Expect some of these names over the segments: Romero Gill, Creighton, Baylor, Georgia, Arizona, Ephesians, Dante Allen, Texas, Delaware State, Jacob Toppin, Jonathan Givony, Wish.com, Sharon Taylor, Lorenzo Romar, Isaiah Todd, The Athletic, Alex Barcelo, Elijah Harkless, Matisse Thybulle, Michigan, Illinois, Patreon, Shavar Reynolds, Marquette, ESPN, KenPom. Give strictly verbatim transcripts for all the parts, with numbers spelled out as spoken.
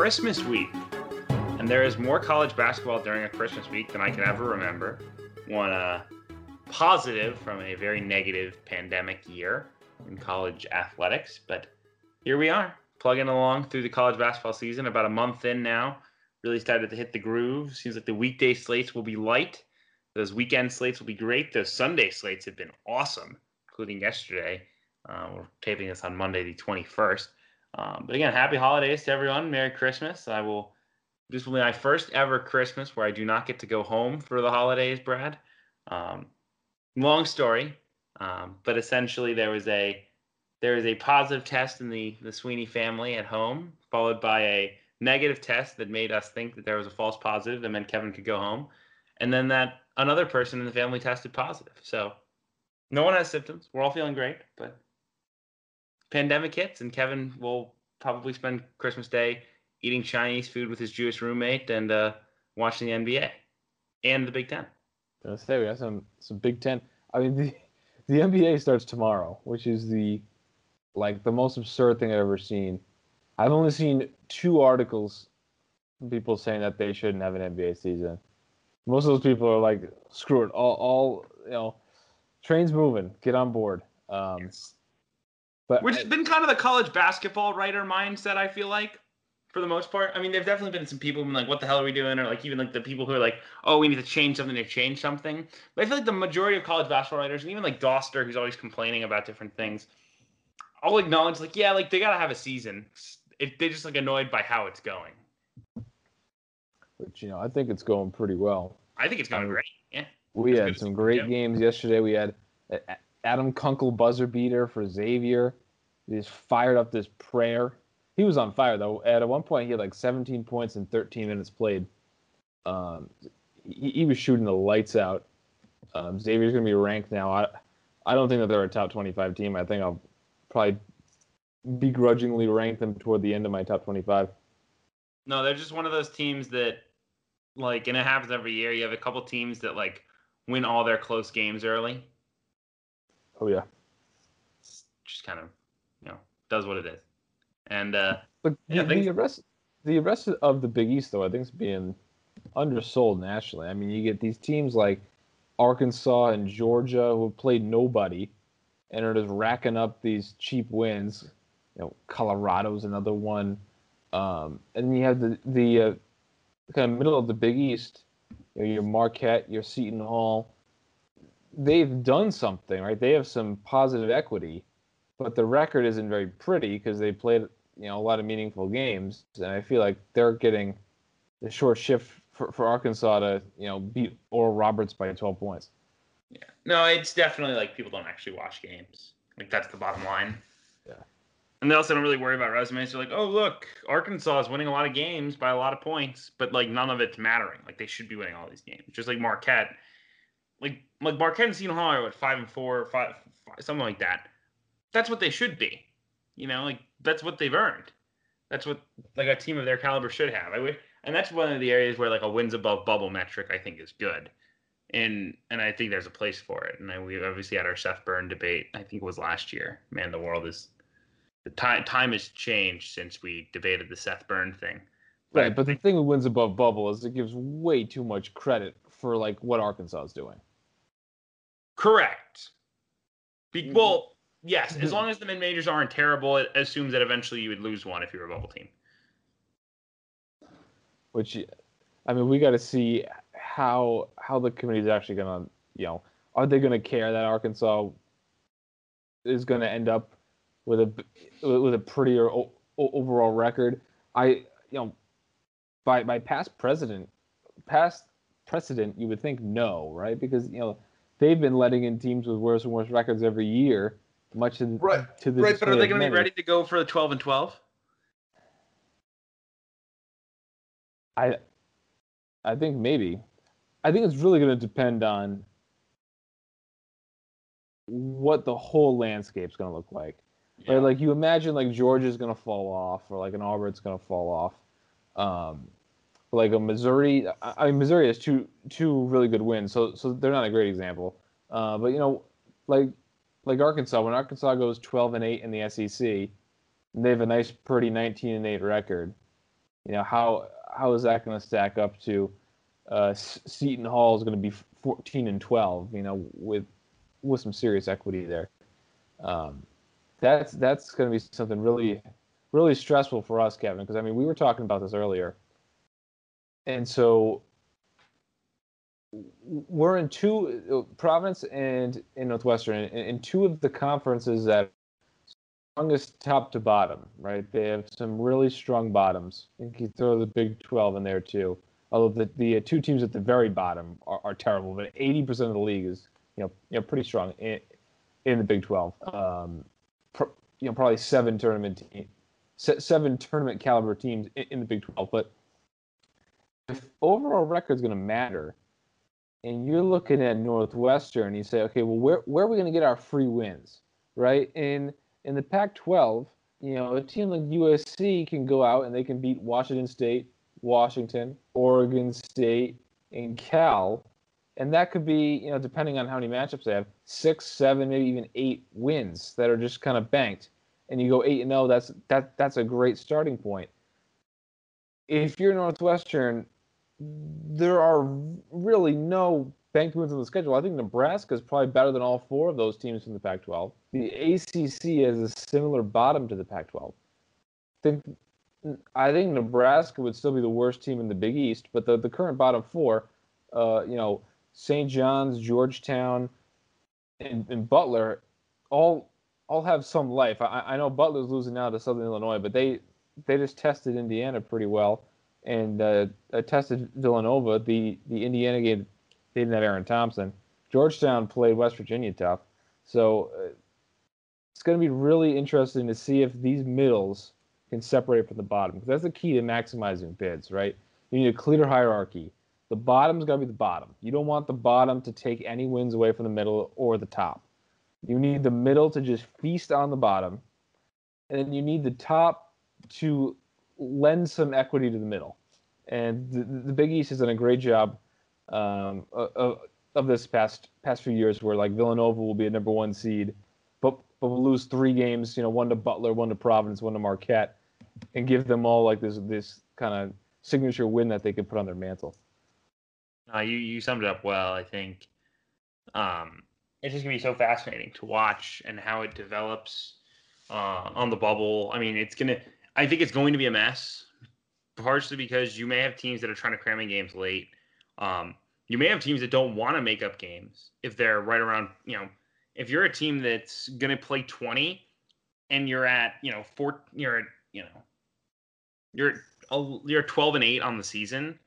Christmas week. And there is more college basketball during a Christmas week than I can ever remember. One uh, positive from a very negative pandemic year in college athletics. But here we are, plugging along through the college basketball season, about a month in now. Really started to hit the groove. Seems like the weekday slates will be light. Those weekend slates will be great. Those Sunday slates have been awesome, including yesterday. Uh, we're taping this on Monday the twenty-first. Um, but again, happy holidays to everyone. Merry Christmas. I will... This will be my first ever Christmas where I do not get to go home for the holidays, Brad. Um, long story, um, but essentially there was a there was a positive test in the, the Sweeney family at home, followed by a negative test that made us think that there was a false positive that meant Kevin could go home, and then that another person in the family tested positive. So no one has symptoms. We're all feeling great, but pandemic hits, and Kevin will probably spend Christmas Day eating Chinese food with his Jewish roommate, and uh, watching the N B A and the Big Ten. Let's say we have some, some Big Ten. I mean, the, the N B A starts tomorrow, which is the like the most absurd thing I've ever seen. I've only seen two articles from people saying that they shouldn't have an N B A season. Most of those people are like, screw it, all, all you know, train's moving, get on board. Um, yes. But which has been kind of the college basketball writer mindset, I feel like. For the most part, I mean, there've definitely been some people who've been like, "What the hell are we doing?" Or like, even like the people who are like, "Oh, we need to change something to change something." But I feel like the majority of college basketball writers, and even like Doster, who's always complaining about different things, I'll acknowledge like, "Yeah, like they gotta have a season." If they're just like annoyed by how it's going. Which, you know, I think it's going pretty well. I think it's going I mean, great. Yeah, we That's had some great games yesterday. We had Adam Kunkel buzzer beater for Xavier. He just fired up this prayer. He was on fire, though. At one point, he had like seventeen points in thirteen minutes played. Um, he, he was shooting the lights out. Um, Xavier's going to be ranked now. I, I don't think that they're a top twenty-five team. I think I'll probably begrudgingly rank them toward the end of my top twenty-five. No, they're just one of those teams that, like, and it happens every year. You have a couple teams that, like, win all their close games early. Oh, yeah. It's just kind of, you know, does what it is. And uh, but yeah, the, the rest, the rest of the Big East, though, I think is being undersold nationally. I mean, you get these teams like Arkansas and Georgia who have played nobody and are just racking up these cheap wins. You know, Colorado's another one, um, and you have the the uh, kind of middle of the Big East. You know, your Marquette, your Seton Hall. They've done something, right? They have some positive equity, but the record isn't very pretty because they played, you know, a lot of meaningful games, and I feel like they're getting the short shift for, for Arkansas to, you know, beat Oral Roberts by twelve points. Yeah, no, it's definitely like people don't actually watch games. Like that's the bottom line. Yeah, and they also don't really worry about resumes. They're like, oh look, Arkansas is winning a lot of games by a lot of points, but like none of it's mattering. Like they should be winning all these games, just like Marquette. Like like Marquette and Seton Hall are what five and four, five, five something like that. That's what they should be, you know, like that's what they've earned. That's what like a team of their caliber should have. I would, and that's one of the areas where like a wins above bubble metric, I think, is good. And, and I think there's a place for it. And I, we obviously had our Seth Byrne debate. I think it was last year, man, the world is the time, time has changed since we debated the Seth Byrne thing. But right. But the thing with wins above bubble is it gives way too much credit for like what Arkansas is doing. Correct. Be- well, Yes, as long as the mid-majors aren't terrible, it assumes that eventually you would lose one if you were a bubble team. Which, I mean, we got to see how how the committee is actually going to, you know, are they going to care that Arkansas is going to end up with a with a prettier o- overall record? I, you know, by by past precedent, past precedent, you would think no, right? Because you know they've been letting in teams with worse and worse records every year. Much in, right, to the right, but are they going to be ready to go for the twelve and twelve? I, I think maybe. I think it's really going to depend on what the whole landscape's going to look like. Yeah. Right, like you imagine, like Georgia's going to fall off, or like an Auburn's going to fall off, um, like a Missouri. I mean, Missouri has two two really good wins, so so they're not a great example. Uh, but you know, like. Like Arkansas, when Arkansas goes twelve and eight in the S E C, and they have a nice, pretty nineteen and eight record, you know, how how is that going to stack up to uh, Seton Hall is going to be fourteen and twelve, you know, with with some serious equity there. Um, that's that's going to be something really, really stressful for us, Kevin, because, I mean, we were talking about this earlier. And so we're in two, Providence and in Northwestern, in, in two of the conferences that are strongest top to bottom, right? They have some really strong bottoms. I think you throw the Big Twelve in there, too. Although the, the two teams at the very bottom are, are terrible, but eighty percent of the league is, you know, you know pretty strong in, in the Big Twelve. Um, pr- you know, probably seven tournament team, seven tournament caliber teams in, in the Big Twelve, but if overall record is going to matter, and you're looking at Northwestern, you say, okay, well, where where are we going to get our free wins, right? In in the Pac twelve, you know, a team like U S C can go out and they can beat Washington State, Washington, Oregon State, and Cal, and that could be, you know, depending on how many matchups they have, six, seven, maybe even eight wins that are just kind of banked, and you go eight and zero. That's that that's a great starting point. If you're Northwestern, there are really no banked wins on the schedule. I think Nebraska is probably better than all four of those teams from the Pac twelve. The A C C has a similar bottom to the Pac twelve. I think, I think Nebraska would still be the worst team in the Big East, but the, the current bottom four, uh, you know, Saint John's, Georgetown, and, and Butler, all all have some life. I, I know Butler's losing now to Southern Illinois, but they, they just tested Indiana pretty well. And uh, tested Villanova. The the Indiana game, they didn't have Aaron Thompson. Georgetown played West Virginia tough. So uh, it's going to be really interesting to see if these middles can separate from the bottom. Because that's the key to maximizing bids, right? You need a clear hierarchy. The bottom's got to be the bottom. You don't want the bottom to take any wins away from the middle or the top. You need the middle to just feast on the bottom. And then you need the top to lend some equity to the middle, and the, the Big East has done a great job um, of, of this past past few years, where like Villanova will be a number one seed, but but will lose three games, you know, one to Butler, one to Providence, one to Marquette, and give them all like this this kind of signature win that they could put on their mantle. Uh, you you summed it up well. I think um, it's just gonna be so fascinating to watch and how it develops uh, on the bubble. I mean, it's gonna. I think it's going to be a mess, partially because you may have teams that are trying to cram in games late. Um, you may have teams that don't want to make up games if they're right around, you know, if you're a team that's going to play twenty and you're at, you know, four, you're at, you know, you're you're twelve and eight on the season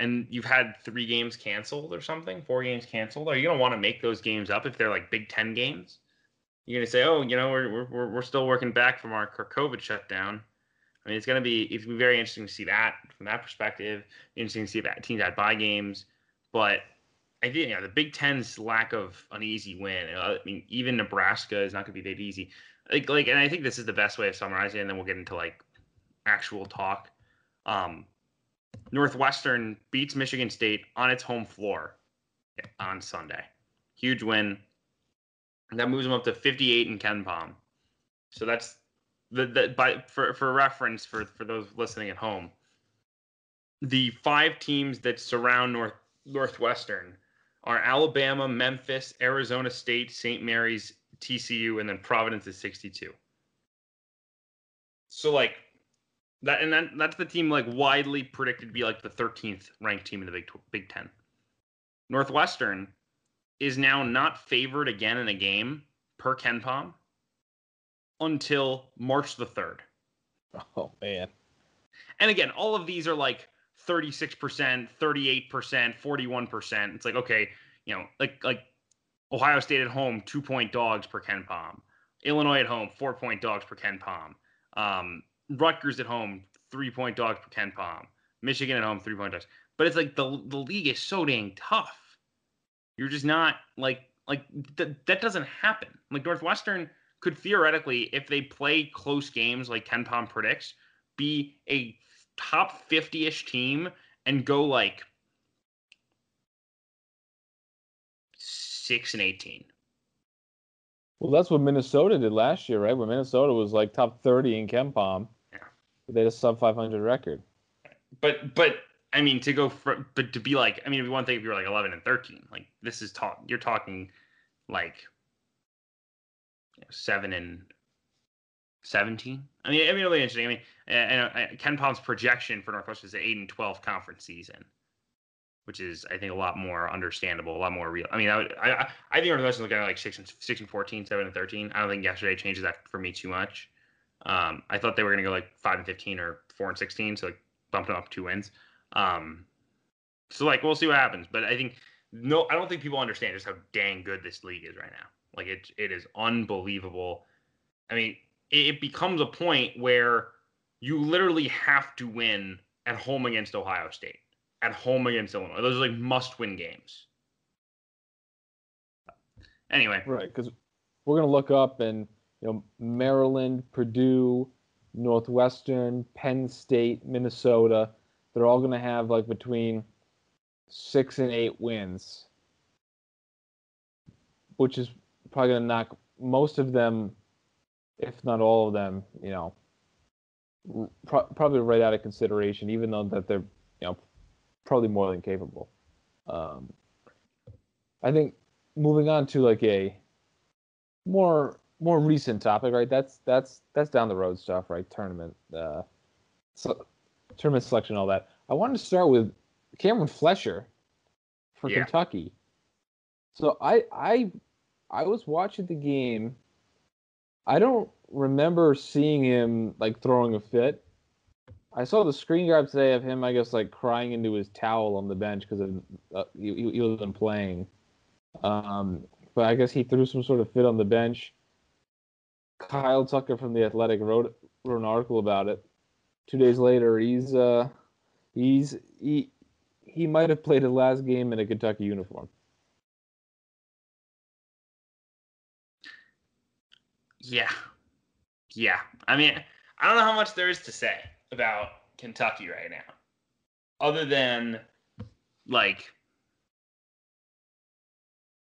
and you've had three games canceled or something, four games canceled. Are you going to want to make those games up if they're like Big Ten games? You're going to say, oh, you know, we're we're we're still working back from our COVID shutdown. I mean, it's going to be it's gonna be very interesting to see that from that perspective. Interesting to see that teams that buy games, but I think you know, the Big Ten's lack of an easy win. I mean, even Nebraska is not going to be that easy. Like, like, and I think this is the best way of summarizing it, and then we'll get into like actual talk. Um, Northwestern beats Michigan State on its home floor on Sunday. Huge win. That moves them up to fifty-eight in KenPom. So that's. The, the, by, for, for reference, for, for those listening at home, the five teams that surround North, Northwestern are Alabama, Memphis, Arizona State, Saint Mary's, T C U, and then Providence is sixty-two. So, like, that, and that, that's the team, like, widely predicted to be, like, the thirteenth ranked team in the Big, Big Ten. Northwestern is now not favored again in a game per KenPom until March the third. Oh, man. And again, all of these are like thirty-six percent, thirty-eight percent, forty-one percent. It's like, okay, you know, like like Ohio State at home, two-point dogs per KenPom. Illinois at home, four-point dogs per KenPom. Um, Rutgers at home, three-point dogs per KenPom. Michigan at home, three-point dogs. But it's like the, the league is so dang tough. You're just not, like, like th- that doesn't happen. Like, Northwestern could theoretically, if they play close games like KenPom predicts, be a top fifty-ish team and go like six and eighteen. Well, that's what Minnesota did last year, right? When Minnesota was like top thirty in KenPom, yeah. They had a sub five hundred record. Yeah. but but I mean to go for, but to be like, I mean, it'd be one thing if you were like eleven and thirteen, like this is talk. You're talking like you know, seven and seventeen. I mean, it'd be really interesting. I mean, and Ken Palm's projection for Northwestern is an eight and twelve conference season, which is, I think, a lot more understandable, a lot more real. I mean, I would, I, I think Northwestern's looking at like six and six and fourteen, seven and thirteen. I don't think yesterday changes that for me too much. Um, I thought they were going to go like five and fifteen or four and sixteen, so like bumped them up two wins. Um, so like we'll see what happens. But I think no, I don't think people understand just how dang good this league is right now. Like it, it is unbelievable. I mean, it, it becomes a point where you literally have to win at home against Ohio State, at home against Illinois. Those are like must-win games. Anyway. Right, because we're going to look up and, you know, Maryland, Purdue, Northwestern, Penn State, Minnesota, they're all going to have like between six and eight wins, which is probably going to knock most of them, if not all of them, you know, pro- probably right out of consideration, even though that they're, you know, probably more than capable. Um, I think moving on to like a more more recent topic, right? That's that's that's down the road stuff, right? Tournament, uh, so, tournament selection, all that. I wanted to start with Cameron Fletcher for yeah. Kentucky. So I I I was watching the game. I don't remember seeing him like throwing a fit. I saw the screen grab today of him, I guess, like crying into his towel on the bench because uh, he, he wasn't playing. Um, but I guess he threw some sort of fit on the bench. Kyle Tucker from The Athletic wrote wrote an article about it. Two days later, he's uh, he's he he might have played his last game in a Kentucky uniform. Yeah, yeah. I mean, I don't know how much there is to say about Kentucky right now, other than like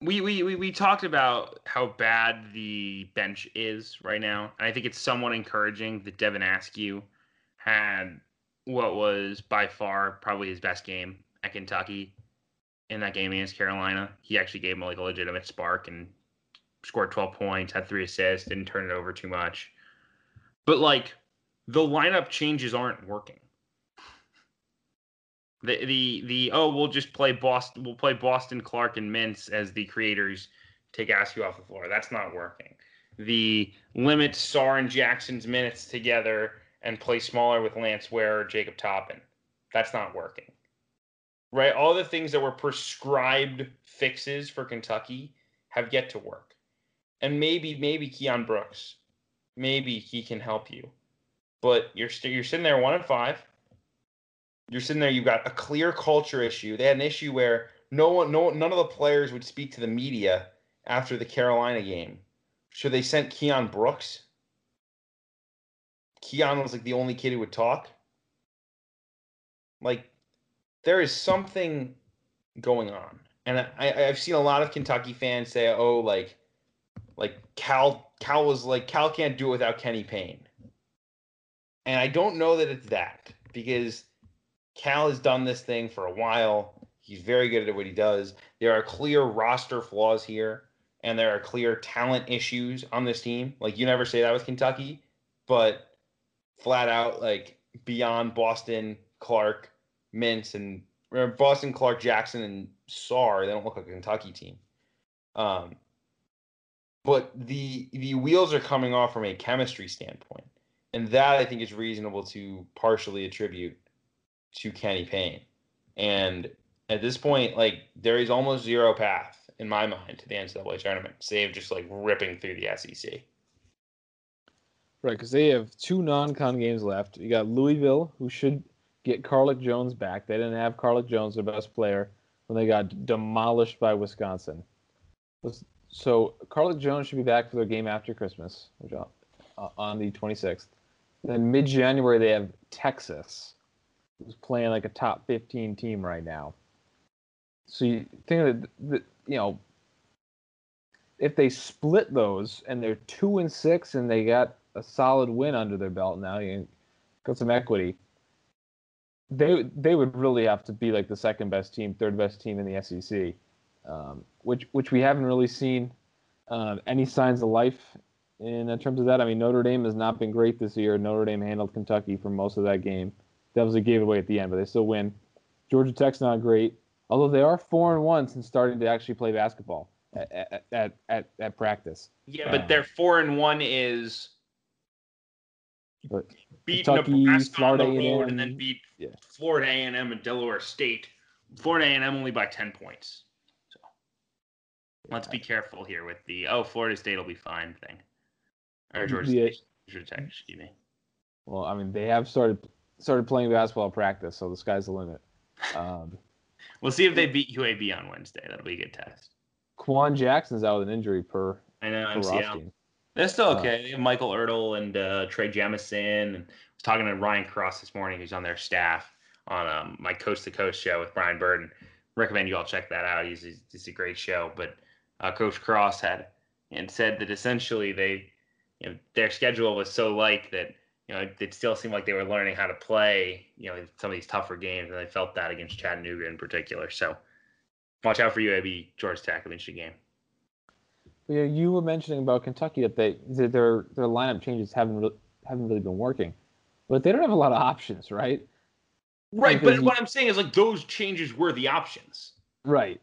we, we we we talked about how bad the bench is right now, and I think it's somewhat encouraging that Devin Askew had what was by far probably his best game at Kentucky in that game against Carolina. He actually gave him like a legitimate spark and scored twelve points, had three assists, didn't turn it over too much, but like, the lineup changes aren't working. The the the oh we'll just play Boston we'll play Boston Clark and Mintz as the creators take Askew off the floor. That's not working. The limit Sarr and Jackson's minutes together and play smaller with Lance Ware or Jacob Toppin. That's not working. Right? All the things that were prescribed fixes for Kentucky have yet to work. And maybe maybe Keon Brooks, maybe he can help you. But you're st- you're sitting there one and five. You're sitting there. You've got a clear culture issue. They had an issue where no one, no none of the players would speak to the media after the Carolina game. So they sent Keon Brooks. Keon was like the only kid who would talk. Like there is something going on, and I, I've seen a lot of Kentucky fans say, "Oh, like like Cal Cal was like Cal can't do it without Kenny Payne." And I don't know that it's that, because Cal has done this thing for a while. He's very good at what he does. There are clear roster flaws here, and there are clear talent issues on this team. Like, you never say that with Kentucky, but flat out, like, beyond Boston, Clark, Mintz, and or Boston, Clark, Jackson, and Sarr, they don't look like a Kentucky team. Um, but the the wheels are coming off from a chemistry standpoint. And that, I think, is reasonable to partially attribute to Kenny Payne. And at this point, like, there is almost zero path, in my mind, to the N C double A tournament, save just, like, ripping through the S E C. Right, because they have two non-con games left. You got Louisville, who should get Carlick Jones back. They didn't have Carlick Jones, their best player, when they got demolished by Wisconsin. So Carlick Jones should be back for their game after Christmas, which I'll, uh, on the twenty-sixth. Then mid-January, they have Texas, who's playing like a top fifteen team right now. So you think that, that, you know, if they split those and they're two and six and they got a solid win under their belt now, you got some equity. they they would really have to be like the second best team, third best team in the S E C, um, which which we haven't really seen uh, any signs of life in, in terms of that. I mean, Notre Dame has not been great this year. Notre Dame handled Kentucky for most of that game. That was a giveaway at the end, but they still win. Georgia Tech's not great, although they are four and one since starting to actually play basketball at at at, at practice. Yeah, but um, their four and one is beat Nebraska on the road and then beat yeah. Florida A and M and Delaware State. Florida A and M only by ten points. So yeah. Let's be careful here with the oh Florida State will be fine thing. Or Georgia yeah. State, Georgia Tech, excuse me. Well, I mean they have started started playing basketball practice, so the sky's the limit. Um, we'll see if they beat U A B on Wednesday. That'll be a good test. Quan Jackson's out with an injury per I know per M C L. They're still okay. Uh, they have Michael Ertl and uh, Trey Jamison. And I was talking to Ryan Cross this morning, who's on their staff on um, my Coast to Coast show with Brian Burden. Recommend you all check that out. He's, he's, he's a great show. But uh, Coach Cross had and said that essentially they, you know, their schedule was so light that you know it, it still seemed like they were learning how to play. You know, some of these tougher games, and they felt that against Chattanooga in particular. So watch out for U A B, Georgia Tech. It'll be an interesting game. Yeah, you were mentioning about Kentucky that they that their their lineup changes haven't really, haven't really been working, but they don't have a lot of options, right? Right, because but you, what I'm saying is like those changes were the options, right?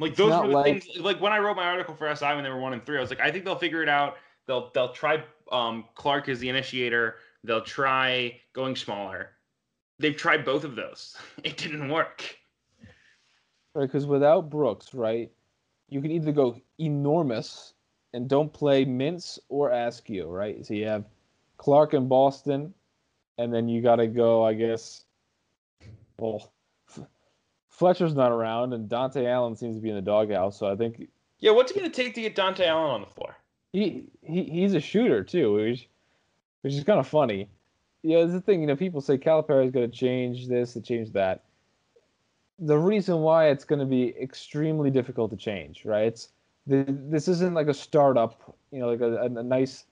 Like those were the like, things. Like when I wrote my article for S I when they were one and three, I was like, I think they'll figure it out. They'll they'll try um, Clark as the initiator. They'll try going smaller. They've tried both of those. It didn't work. Right, because without Brooks, right? You can either go enormous and don't play Mintz or Askew, right? So you have Clark and Boston, and then you got to go, I guess, well, Fletcher's not around, and Dante Allen seems to be in the doghouse, so I think... Yeah, what's it going to take to get Dante Allen on the floor? He, he He's a shooter, too, which, which is kind of funny. Yeah, it's the thing, you know, people say Calipari's going to change this and change that. The reason why it's going to be extremely difficult to change, right? It's, this isn't like a startup, you know, like a, a nice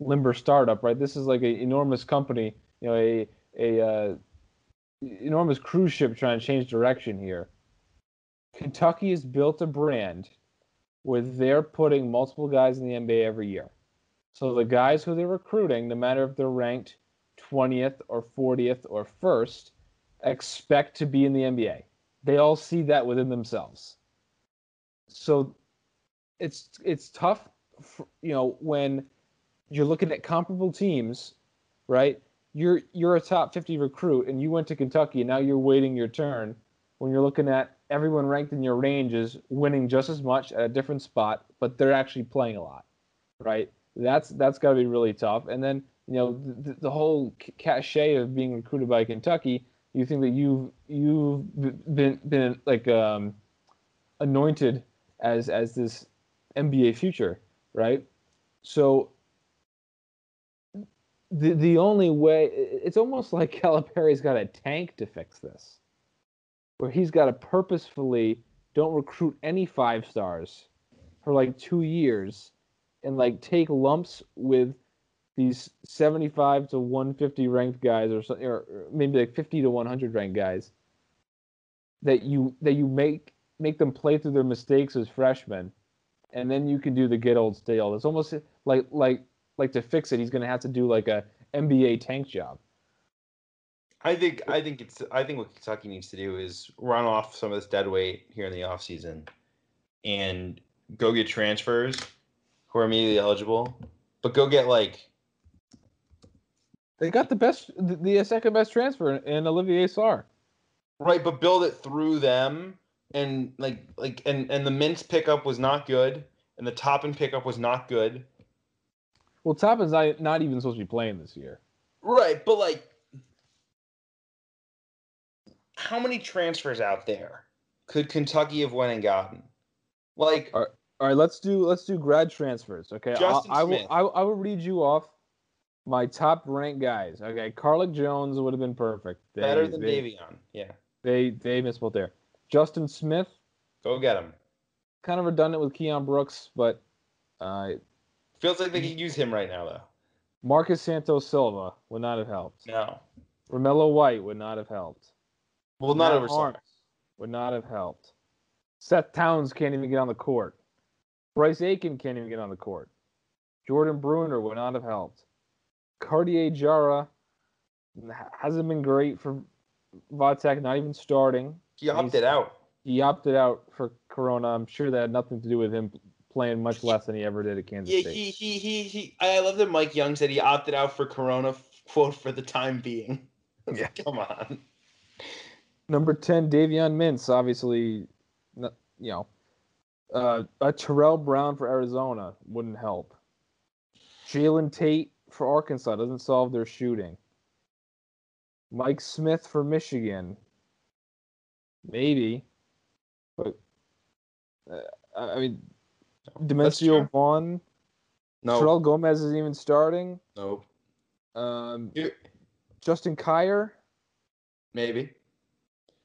limber startup, right? This is like an enormous company, you know, a a uh, enormous cruise ship trying to change direction here. Kentucky has built a brand where they're putting multiple guys in the N B A every year. So the guys who they're recruiting, no matter if they're ranked twentieth or fortieth or first, expect to be in the N B A. They all see that within themselves. So it's it's tough, for, you know, when you're looking at comparable teams, right? You're you're a top fifty recruit, and you went to Kentucky, and now you're waiting your turn when you're looking at everyone ranked in your ranges winning just as much at a different spot, but they're actually playing a lot, right? That's that's got to be really tough. And then, you know, the, the whole cachet of being recruited by Kentucky, you think that you've you've been been like um, anointed as as this N B A future, right? So the the only way, it's almost like Calipari's got a tank to fix this, where he's got to purposefully don't recruit any five stars for like two years, and like take lumps with these seventy-five to one fifty ranked guys, or something, or maybe like fifty to one hundred ranked guys, that you that you make make them play through their mistakes as freshmen, and then you can do the good old stay old. It's almost like like like to fix it, he's going to have to do like a N B A tank job. I think I think it's I think what Kentucky needs to do is run off some of this dead weight here in the offseason and go get transfers who are immediately eligible, but go get like. They got the best, the second best transfer in Olivier Sarr. Right, but build it through them, and like, like, and, and the Mintz pickup was not good, and the Toppin pickup was not good. Well, Toppin's not not even supposed to be playing this year. Right, but like, how many transfers out there could Kentucky have went and gotten? Like, all right, all right let's do let's do grad transfers. Okay, Justin I, I Smith. will I, I will read you off my top ranked guys. Okay, Carlick Jones would have been perfect. They, Better than they, Davion. Yeah. They they misspelled there. Justin Smith. Go get him. Kind of redundant with Keon Brooks, but uh, feels like they could use him right now though. Marcus Santos Silva would not have helped. No. Romello White would not have helped. Well, not over Arms would not have helped. Seth Towns can't even get on the court. Bryce Aiken can't even get on the court. Jordan Bruner would not have helped. Cartier Jara hasn't been great for Vatek, not even starting. He opted out. He opted out for Corona. I'm sure that had nothing to do with him playing much less than he ever did at Kansas yeah, State. He, he, he, he, I love that Mike Young said he opted out for Corona, quote, for the time being. Yeah. Come on. Number ten, Davion Mintz, obviously, you know. Uh, a Terrell Brown for Arizona wouldn't help. Jalen Tate for Arkansas doesn't solve their shooting. Mike Smith for Michigan. Maybe. But, uh, I mean, Demencio Vaughn. No. Terrell Gomez isn't even starting. No. Um, Here. Justin Kier. Maybe.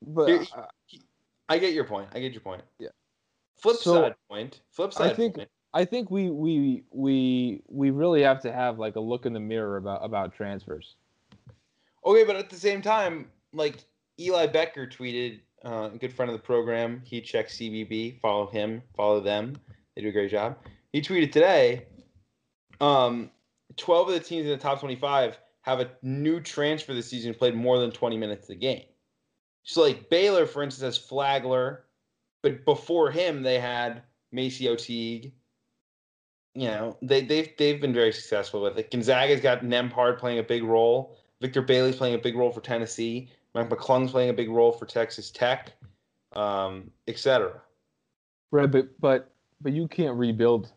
But Here, uh, I get your point. I get your point. Yeah. Flip so, side point. Flip side I think, point. I think we we we we really have to have like a look in the mirror about, about transfers. Okay, but at the same time, like Eli Becker tweeted, uh, a good friend of the program, he checks C B B, follow him, follow them. They do a great job. He tweeted today, um, twelve of the teams in the top twenty-five have a new transfer this season who played more than twenty minutes of the game. So like Baylor, for instance, has Flagler. But before him, they had Macy O'Teague. You know, they, they've they've been very successful with it. Gonzaga's got Nembhard playing a big role. Victor Bailey's playing a big role for Tennessee. Mike McClung's playing a big role for Texas Tech, um, et cetera. Right, but, but but you can't rebuild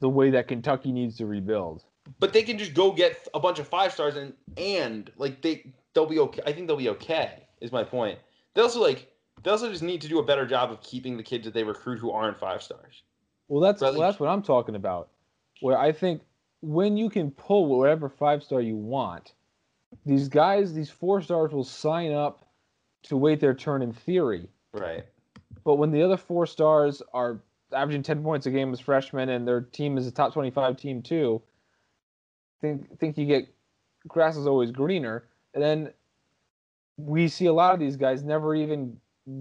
the way that Kentucky needs to rebuild. But they can just go get a bunch of five stars and and like they they'll be okay. I think they'll be okay. Is my point. They also like. They also just need to do a better job of keeping the kids that they recruit who aren't five stars. Well, that's well, that's what I'm talking about. Where I think when you can pull whatever five star you want, these guys, these four stars will sign up to wait their turn in theory. Right. But when the other four stars are averaging ten points a game as freshmen and their team is a top twenty-five team too, think think you get grass is always greener. And then we see a lot of these guys never even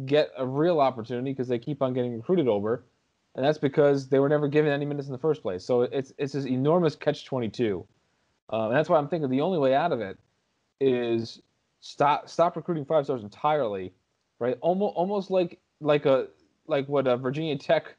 get a real opportunity because they keep on getting recruited over, and that's because they were never given any minutes in the first place. So it's it's this enormous catch twenty-two, um, and that's why I'm thinking the only way out of it is stop stop recruiting five stars entirely, right? Almost almost like like a like what a Virginia Tech,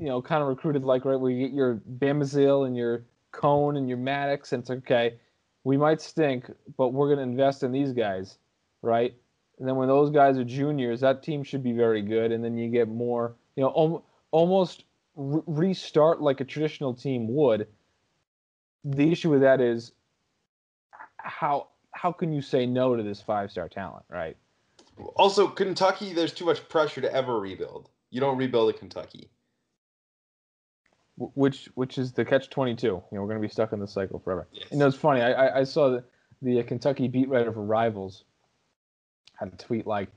you know, kind of recruited like right where you get your Bamazil and your Cone and your Maddox, and it's like, okay, we might stink, but we're going to invest in these guys, right? And then when those guys are juniors, that team should be very good. And then you get more, you know, om- almost re- restart like a traditional team would. The issue with that is how how can you say no to this five-star talent, right? Also, Kentucky, there's too much pressure to ever rebuild. You don't rebuild at Kentucky. Which which is the catch twenty-two. You know, we're going to be stuck in this cycle forever. Yes. And it's funny. I, I, I saw the, the uh, Kentucky beat writer for Rivals had a tweet like,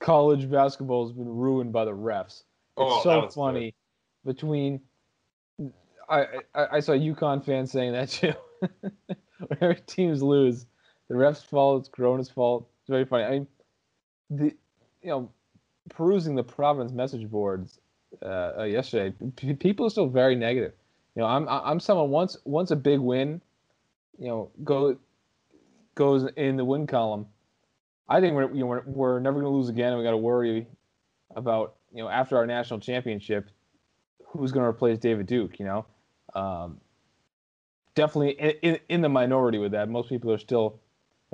college basketball has been ruined by the refs. It's oh, so funny. Good. Between, I, I I saw a UConn fan saying that too. Whenever teams lose, the refs' fault, it's Corona's fault. It's very funny. I mean, the you know, perusing the Providence message boards uh, uh, yesterday, p- people are still very negative. You know, I'm I'm someone once once a big win, you know, go goes in the win column. I think we're, you know, we're, we're never going to lose again, and we got to worry about, you know, after our national championship, who's going to replace David Duke. You know, um, definitely in, in the minority with that. Most people are still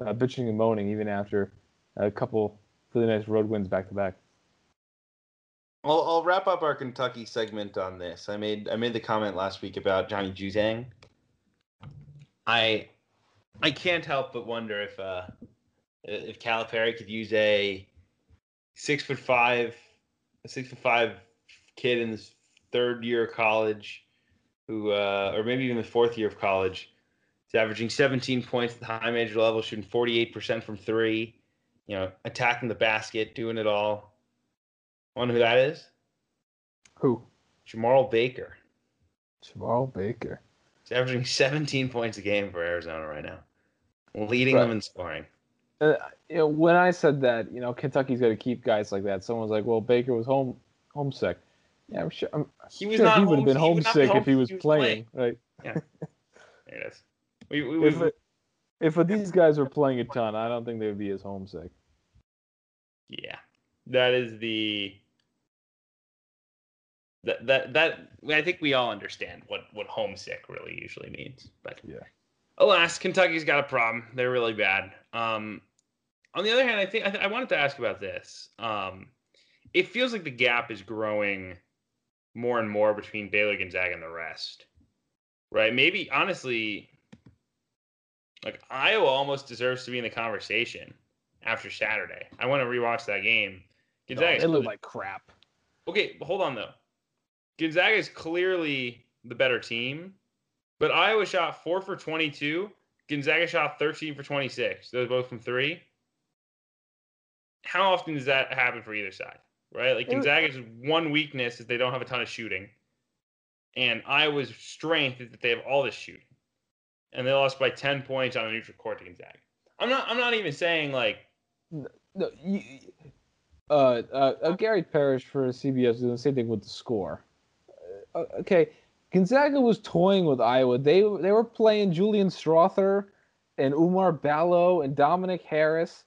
uh, bitching and moaning even after a couple really nice road wins back to back. I'll, I'll wrap up our Kentucky segment on this. I made I made the comment last week about Johnny Juzang. I I can't help but wonder if. Uh, If Calipari could use a six foot five, a six foot five kid in his third year of college, who, uh, or maybe even the fourth year of college, is averaging seventeen points at the high major level, shooting forty-eight percent from three, you know, attacking the basket, doing it all. Wonder who that is? Who? Jamarl Baker. Jamarl Baker. He's averaging seventeen points a game for Arizona right now. leading right. them in scoring. Uh, you know, when I said that, you know, Kentucky's going to keep guys like that, someone was like, well, Baker was home homesick. Yeah, I'm sure, I'm he, was sure not he would home, have been homesick home, if he was, he was playing, playing, right? Yeah. There it is. We, we, we, if it, if it, these guys were playing a ton, I don't think they would be as homesick. Yeah. That is the... That, that that I think we all understand what, what homesick really usually means. But yeah. Alas, Kentucky's got a problem. They're really bad. Um, on the other hand, I think I, th- I wanted to ask about this. Um, it feels like the gap is growing more and more between Baylor, Gonzaga, and the rest. Right? Maybe, honestly, like Iowa almost deserves to be in the conversation after Saturday. I want to rewatch that game. Gonzaga no, it looked like crap. Okay, but hold on, though. Gonzaga is clearly the better team, but Iowa shot four for twenty-two. Gonzaga shot thirteen for twenty-six. Those both from three. How often does that happen for either side, right? Like Gonzaga's one weakness is they don't have a ton of shooting, and Iowa's strength is that they have all this shooting, and they lost by ten points on a neutral court to Gonzaga. I'm not. I'm not even saying like. No, no you, uh, uh, uh, Gary Parrish for C B S doing the same thing with the score. Okay, Gonzaga was toying with Iowa. They they were playing Julian Strother and Umar Ballo and Dominic Harris.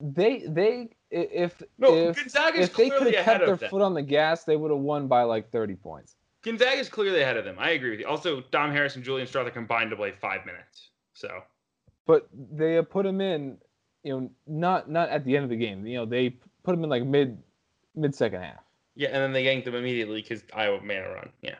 They they if no, if, if they could have kept their them. foot on the gas, they would have won by like thirty points. Gonzaga's clearly ahead of them. I agree with you. Also, Dom Harris and Julian Strother combined to play five minutes. So, but they put him in, you know, not not at the end of the game. You know, they put him in like mid mid second half. Yeah, and then they yanked them immediately because Iowa made a run. Yeah.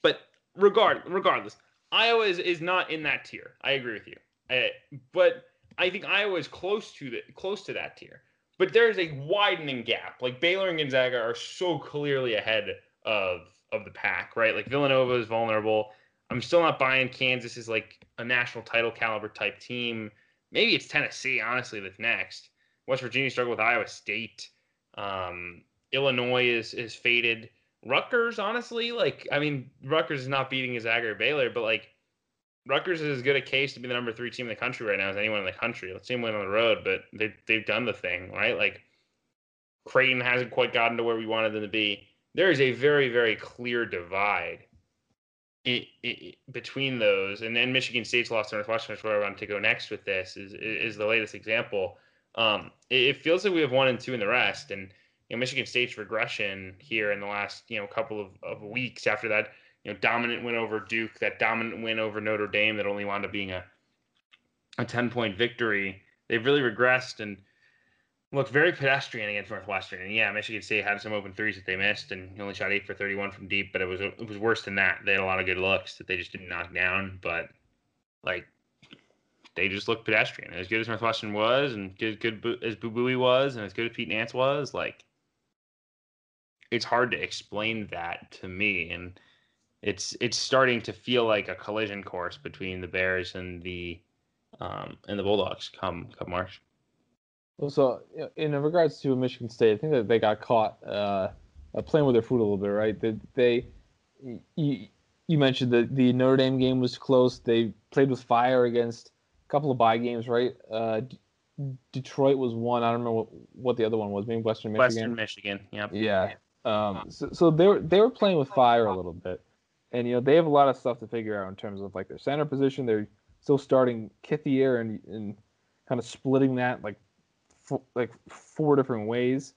But regard, regardless, Iowa is, is not in that tier. I agree with you. I, but I think Iowa is close to the, close to that tier. But there is a widening gap. Like, Baylor and Gonzaga are so clearly ahead of of the pack, right? Like, Villanova is vulnerable. I'm still not buying Kansas is like a national title caliber type team. Maybe it's Tennessee, honestly, that's next. West Virginia struggled with Iowa State. Um... Illinois is is faded. Rutgers, honestly, like, I mean, Rutgers is not beating Gonzaga or Baylor, but, like, Rutgers is as good a case to be the number three team in the country right now as anyone in the country. Let's see them win on the road, but they, they've done the thing, right? Like, Creighton hasn't quite gotten to where we wanted them to be. There is a very, very clear divide in, in, between those. And then Michigan State's loss to Northwestern, which is where I wanted to go next with this, is, is the latest example. Um, it, it feels like we have one and two in the rest, and you know, Michigan State's regression here in the last, you know, couple of, of weeks after that, you know, dominant win over Duke, that dominant win over Notre Dame that only wound up being a a ten-point victory. They've really regressed and looked very pedestrian against Northwestern. And, yeah, Michigan State had some open threes that they missed and only shot eight for thirty-one from deep, but it was it was worse than that. They had a lot of good looks that they just didn't knock down, but, like, they just looked pedestrian. As good as Northwestern was and good, good as Boo Booey was and as good as Pete Nance was, like, it's hard to explain that to me, and it's it's starting to feel like a collision course between the Bears and the um, and the Bulldogs come come March. Well, so in regards to Michigan State, I think that they got caught uh, playing with their food a little bit, right? They, they you, you mentioned that the Notre Dame game was close. They played with fire against a couple of bye games, right? Uh, Detroit was one. I don't remember what, what the other one was. Maybe Western Michigan. Western Michigan. Yep. Yeah. Um, so, so they were they were playing with fire a little bit, and you know they have a lot of stuff to figure out in terms of like their center position. They're still starting Kithier and and kind of splitting that like f- like four different ways.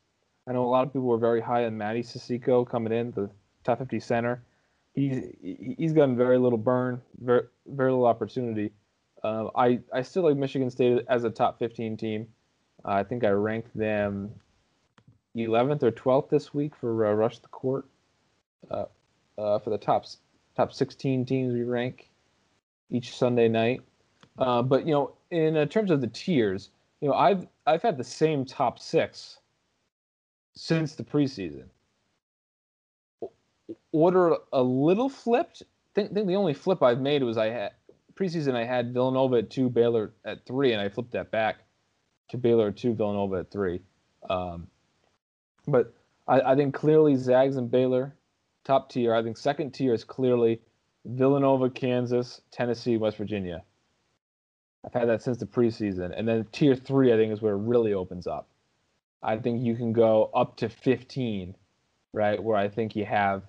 I know a lot of people were very high on Matty Sissoko coming in, the top fifty center. He's he's gotten very little burn, very very little opportunity. Uh, I I still like Michigan State as a top fifteen team. Uh, I think I ranked them eleventh or twelfth this week for uh, Rush the Court, uh, uh, for the top top sixteen teams we rank each Sunday night. Uh, but you know, in uh, terms of the tiers, you know, I've I've had the same top six since the preseason. Order a little flipped. Think think the only flip I've made was I had preseason I had Villanova at two, Baylor at three, and I flipped that back to Baylor at two, Villanova at three. Um, But I, I think clearly Zags and Baylor, top tier. I think second tier is clearly Villanova, Kansas, Tennessee, West Virginia. I've had that since the preseason. And then tier three, I think, is where it really opens up. I think you can go up to fifteen, right, where I think you have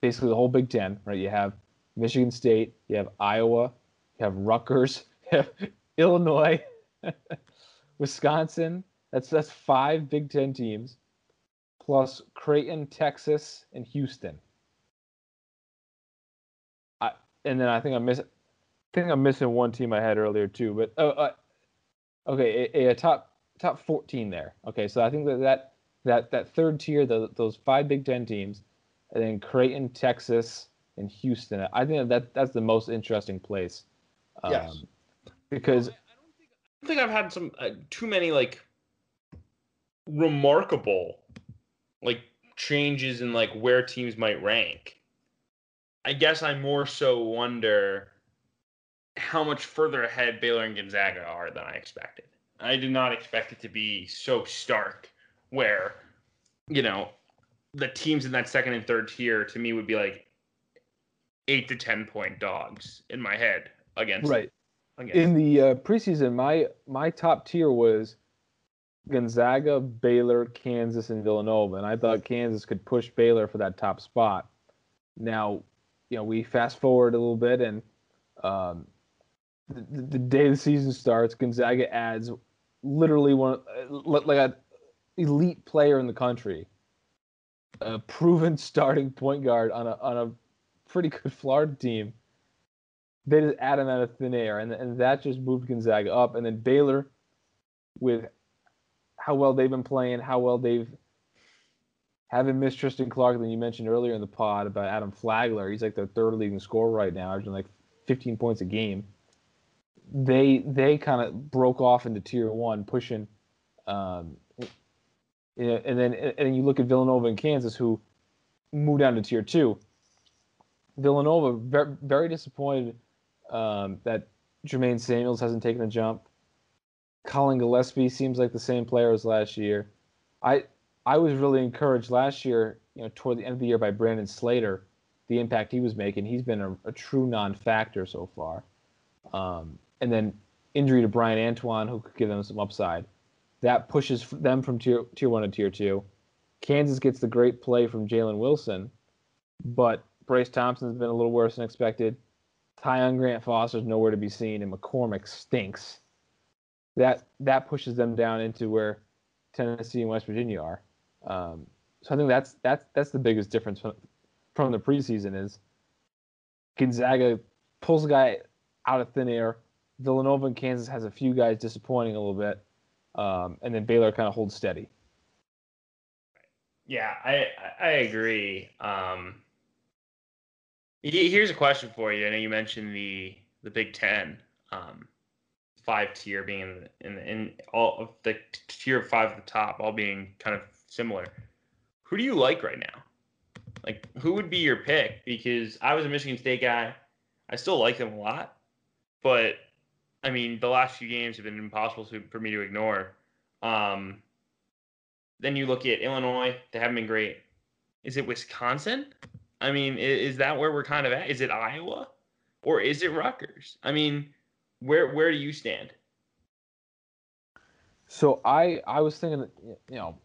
basically the whole Big Ten, right? You have Michigan State, you have Iowa, you have Rutgers, you have Illinois, Wisconsin. That's that's five Big Ten teams, plus Creighton, Texas, and Houston. I and then I think I'm miss, I think I'm missing one team I had earlier too. But oh, uh, okay, a, a top top fourteen there. Okay, so I think that that that, that third tier, the, those five Big Ten teams, and then Creighton, Texas, and Houston. I think that that's the most interesting place. Um, yes. Because I don't think I don't think I've had some uh, too many like. remarkable like changes in like where teams might rank. I guess I more so wonder how much further ahead Baylor and Gonzaga are than I expected. I did not expect it to be so stark where, you know, the teams in that second and third tier to me would be like eight to ten point dogs in my head against right against. In the uh, preseason, my my top tier was Gonzaga, Baylor, Kansas, and Villanova, and I thought Kansas could push Baylor for that top spot. Now, you know, we fast forward a little bit, and um, the, the day the season starts, Gonzaga adds literally one, like an elite player in the country, a proven starting point guard on a on a pretty good Florida team. They just add him out of thin air, and and that just moved Gonzaga up, and then Baylor with how well they've been playing, how well they've haven't missed Tristan Clark, that you mentioned earlier in the pod about Adam Flagler. He's like their third leading scorer right now, averaging like fifteen points a game. They they kind of broke off into tier one, pushing, um, and then and then you look at Villanova and Kansas, who moved down to tier two. Villanova very, very disappointed um, that Jermaine Samuels hasn't taken a jump. Colin Gillespie seems like the same player as last year. I I was really encouraged last year, you know, toward the end of the year by Brandon Slater, the impact he was making. He's been a, a true non-factor so far. Um, and then injury to Brian Antoine, who could give them some upside. That pushes them from tier, tier one to tier two. Kansas gets the great play from Jalen Wilson, but Bryce Thompson's been a little worse than expected. Tyon Grant-Foster's nowhere to be seen, and McCormick stinks. That that pushes them down into where Tennessee and West Virginia are. Um, so I think that's that's that's the biggest difference from, from the preseason is Gonzaga pulls a guy out of thin air. Villanova and Kansas has a few guys disappointing a little bit, um, and then Baylor kind of holds steady. Yeah, I I agree. Um, here's a question for you. I know you mentioned the the Big Ten. Um, Five tier being in, in in all of the tier five at the top, all being kind of similar. Who do you like right now? Like, who would be your pick? Because I was a Michigan State guy. I still like them a lot, but I mean, the last few games have been impossible to, for me to ignore. Um, then you look at Illinois; they haven't been great. Is it Wisconsin? I mean, is, is that where we're kind of at? Is it Iowa, or is it Rutgers? I mean. Where where do you stand? So I I was thinking, you know,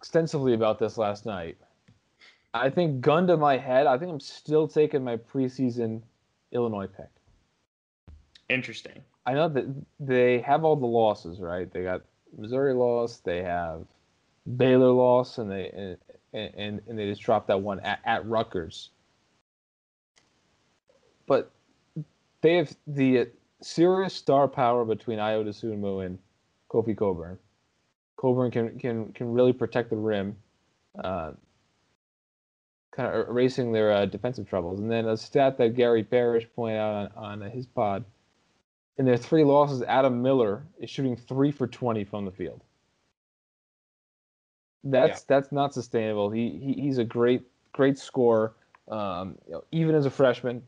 extensively about this last night. I think gun to my head, I think I'm still taking my preseason Illinois pick. Interesting. I know that they have all the losses, right? They got Missouri loss, they have Baylor loss, and they and and, and they just dropped that one at, at Rutgers. But they have the serious star power between Ayo Dosunmu and Kofi Coburn. Coburn can can can really protect the rim, uh, kind of erasing their uh, defensive troubles. And then a stat that Gary Parrish pointed out on, on his pod, in their three losses, Adam Miller is shooting three for twenty from the field. That's yeah. that's not sustainable. He, he he's a great great scorer, um, you know, even as a freshman.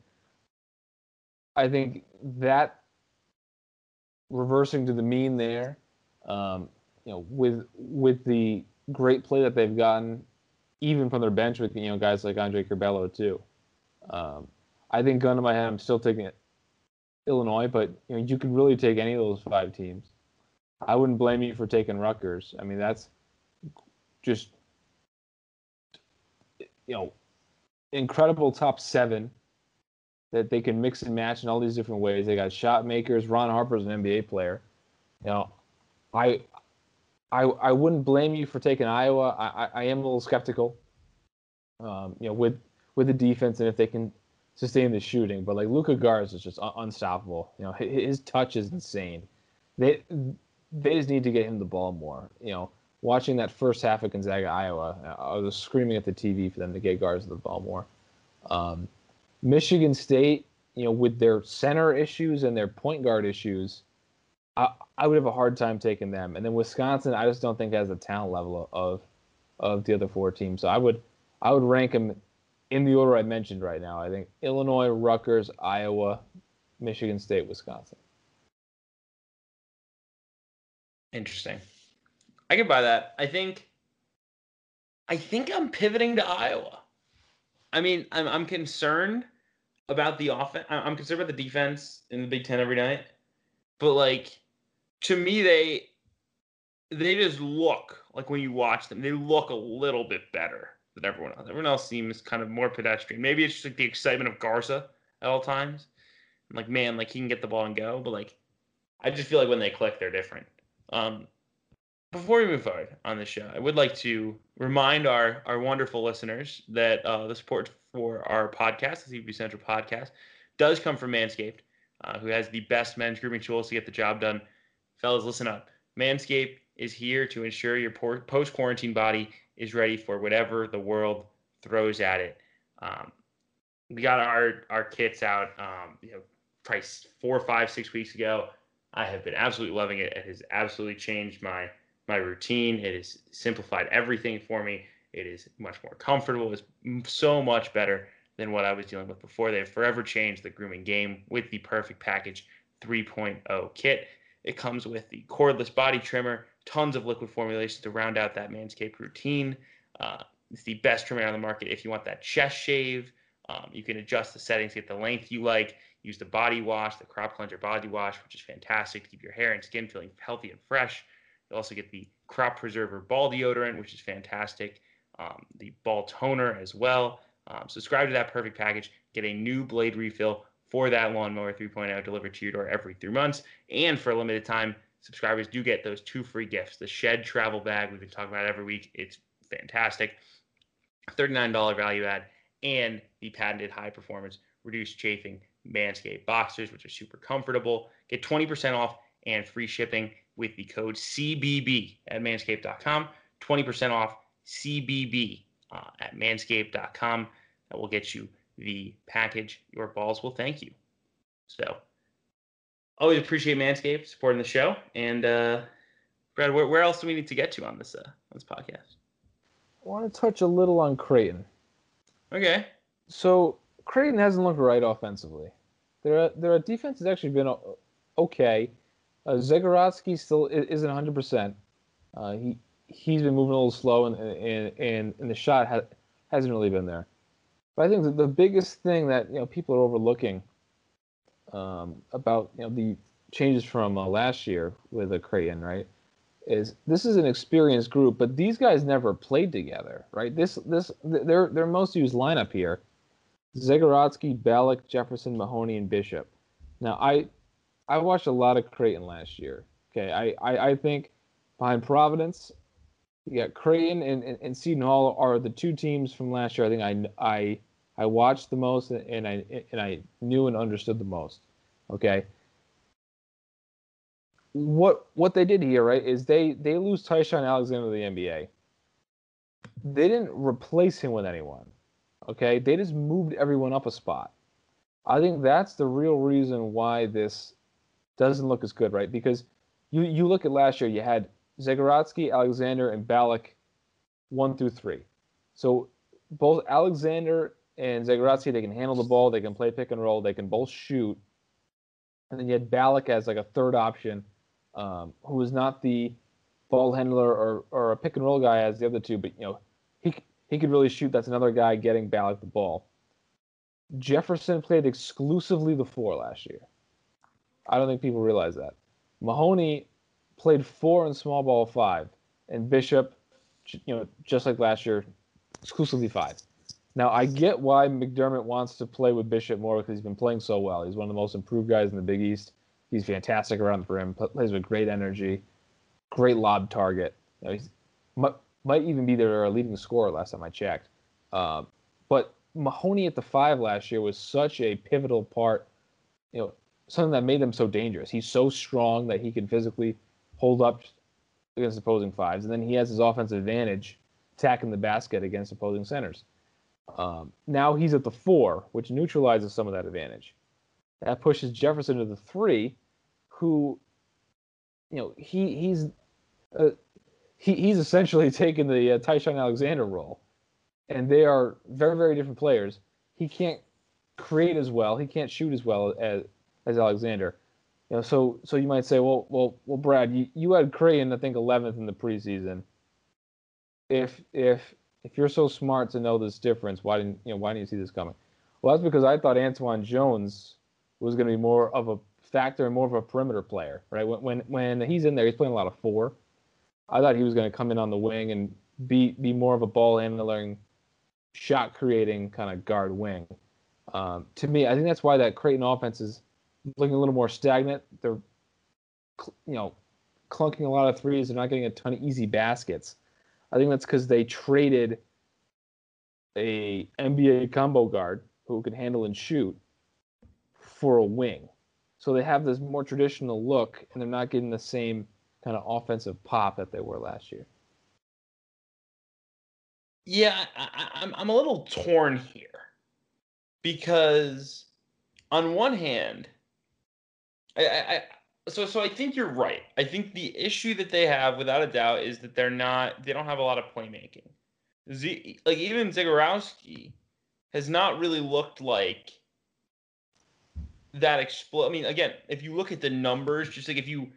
I think that. Reversing to the mean there, um, you know, with with the great play that they've gotten, even from their bench with you know guys like Andre Curbelo too. Um, I think gun to my head, I'm still taking it Illinois, but you know, you could really take any of those five teams. I wouldn't blame you for taking Rutgers. I mean, that's just, you know, incredible top seven that they can mix and match in all these different ways. They got shot makers. Ron Harper's an N B A player. You know, I I I wouldn't blame you for taking Iowa. I, I, I am a little skeptical, um, you know, with with the defense and if they can sustain the shooting. But, like, Luka Garza is just un- unstoppable. You know, his, his touch is insane. They they just need to get him the ball more. You know, watching that first half of Gonzaga, Iowa, I was screaming at the T V for them to get Garza the ball more. Um, Michigan State, you know, with their center issues and their point guard issues, I, I would have a hard time taking them. And then Wisconsin, I just don't think has the talent level of of the other four teams. So I would I would rank them in the order I mentioned right now. I think Illinois, Rutgers, Iowa, Michigan State, Wisconsin. Interesting. I can buy that. I think I think I'm pivoting to Iowa. I mean, I'm I'm concerned about the offense. I'm concerned about the defense in the Big Ten every night. But, like, to me, they they just look, like, when you watch them, they look a little bit better than everyone else. Everyone else seems kind of more pedestrian. Maybe it's just, like, the excitement of Garza at all times. I'm like, man, like, he can get the ball and go. But, like, I just feel like when they click, they're different. Um, before we move forward on this show, I would like to remind our, our wonderful listeners that uh, the support for our podcast, the C B Central podcast, does come from Manscaped, uh, who has the best men's grooming tools to get the job done. Fellas, listen up. Manscaped is here to ensure your por- post-quarantine body is ready for whatever the world throws at it. Um, we got our, our kits out, um, you know, probably four, five, six weeks ago. I have been absolutely loving it. It has absolutely changed my my routine. It has simplified everything for me. It is much more comfortable. It's so much better than what I was dealing with before. They have forever changed the grooming game with the Perfect Package three point oh kit. It comes with the cordless body trimmer, tons of liquid formulations to round out that Manscaped routine. Uh, it's the best trimmer on the market if you want that chest shave. Um, you can adjust the settings, get the length you like. Use the body wash, the crop cleanser body wash, which is fantastic to keep your hair and skin feeling healthy and fresh. You also get the crop preserver ball deodorant, which is fantastic. Um, the ball toner as well. Um, subscribe to that Perfect Package. Get a new blade refill for that lawnmower three point oh delivered to your door every three months. And for a limited time, subscribers do get those two free gifts. The Shed travel bag we've been talking about every week. It's fantastic. thirty-nine dollars value add. And the patented high performance reduced chafing Manscaped boxers, which are super comfortable. Get twenty percent off and free shipping with the code C B B at manscaped dot com. twenty percent off C B B uh, at manscaped dot com. That will get you the package. Your balls will thank you. So, always appreciate Manscaped supporting the show. And, uh, Brad, where, where else do we need to get to on this, uh, on this podcast? I want to touch a little on Creighton. Okay. So, Creighton hasn't looked right offensively. Their their defense has actually been okay. Uh, Zegarowski still isn't one hundred percent. Uh, he he's been moving a little slow, and and and, and the shot ha- hasn't really been there. But I think that the biggest thing that you know people are overlooking um, about you know the changes from uh, last year with the Creighton, right, is this is an experienced group, but these guys never played together, right? This this their their most used lineup here. Zegarowski, Ballack, Jefferson, Mahoney, and Bishop. Now, I I watched a lot of Creighton last year. Okay, I, I, I think behind Providence, you got Creighton and, and, and Seton Hall are the two teams from last year I think I, I, I watched the most and I and I knew and understood the most. Okay. What what they did here, right, is they, they lose Tyshawn Alexander to the N B A. They didn't replace him with anyone. Okay, they just moved everyone up a spot. I think that's the real reason why this doesn't look as good, right? Because you, you look at last year, you had Zegarowski, Alexander, and Ballack one through three. So both Alexander and Zegarowski, they can handle the ball, they can play pick and roll, they can both shoot. And then you had Ballack as like a third option, um, who was not the ball handler or, or a pick and roll guy as the other two, but you know, he. He could really shoot. That's another guy getting Ballack the ball. Jefferson played exclusively the four last year. I don't think people realize that. Mahoney played four in small ball five, and Bishop, you know, just like last year, exclusively five. Now, I get why McDermott wants to play with Bishop more because he's been playing so well. He's one of the most improved guys in the Big East. He's fantastic around the rim, plays with great energy, great lob target. You know, he's, might, might even be their leading scorer last time I checked. Uh, but Mahoney at the five last year was such a pivotal part, you know, something that made them so dangerous. He's so strong that he can physically hold up against opposing fives, and then he has his offensive advantage attacking the basket against opposing centers. Um, now he's at the four, which neutralizes some of that advantage. That pushes Jefferson to the three, who, you know, he he's uh, he he's essentially taking the uh, Tyshawn Alexander role, and they are very very different players. He can't create as well. He can't shoot as well as as Alexander. You know, so so you might say, well well well, Brad, you, you had Creighton, I think, eleventh in the preseason. If if If you're so smart to know this difference, why didn't you know? Why didn't you see this coming? Well, that's because I thought Antoine Jones was going to be more of a factor and more of a perimeter player, right? When when when he's in there, he's playing a lot of four. I thought he was going to come in on the wing and be be more of a ball handling, shot creating kind of guard wing. Um, to me, I think that's why that Creighton offense is looking a little more stagnant. They're you know clunking a lot of threes. They're not getting a ton of easy baskets. I think that's because they traded a N B A combo guard who can handle and shoot for a wing. So they have this more traditional look, and they're not getting the same kind of offensive pop that they were last year. Yeah, I, I'm I'm a little torn here because on one hand, I, I So, so I think you're right. I think the issue that they have, without a doubt, is that they're not. They don't have a lot of playmaking. Z, like even Zagorowski has not really looked like that. Expl- I mean, again, if you look at the numbers, just like if you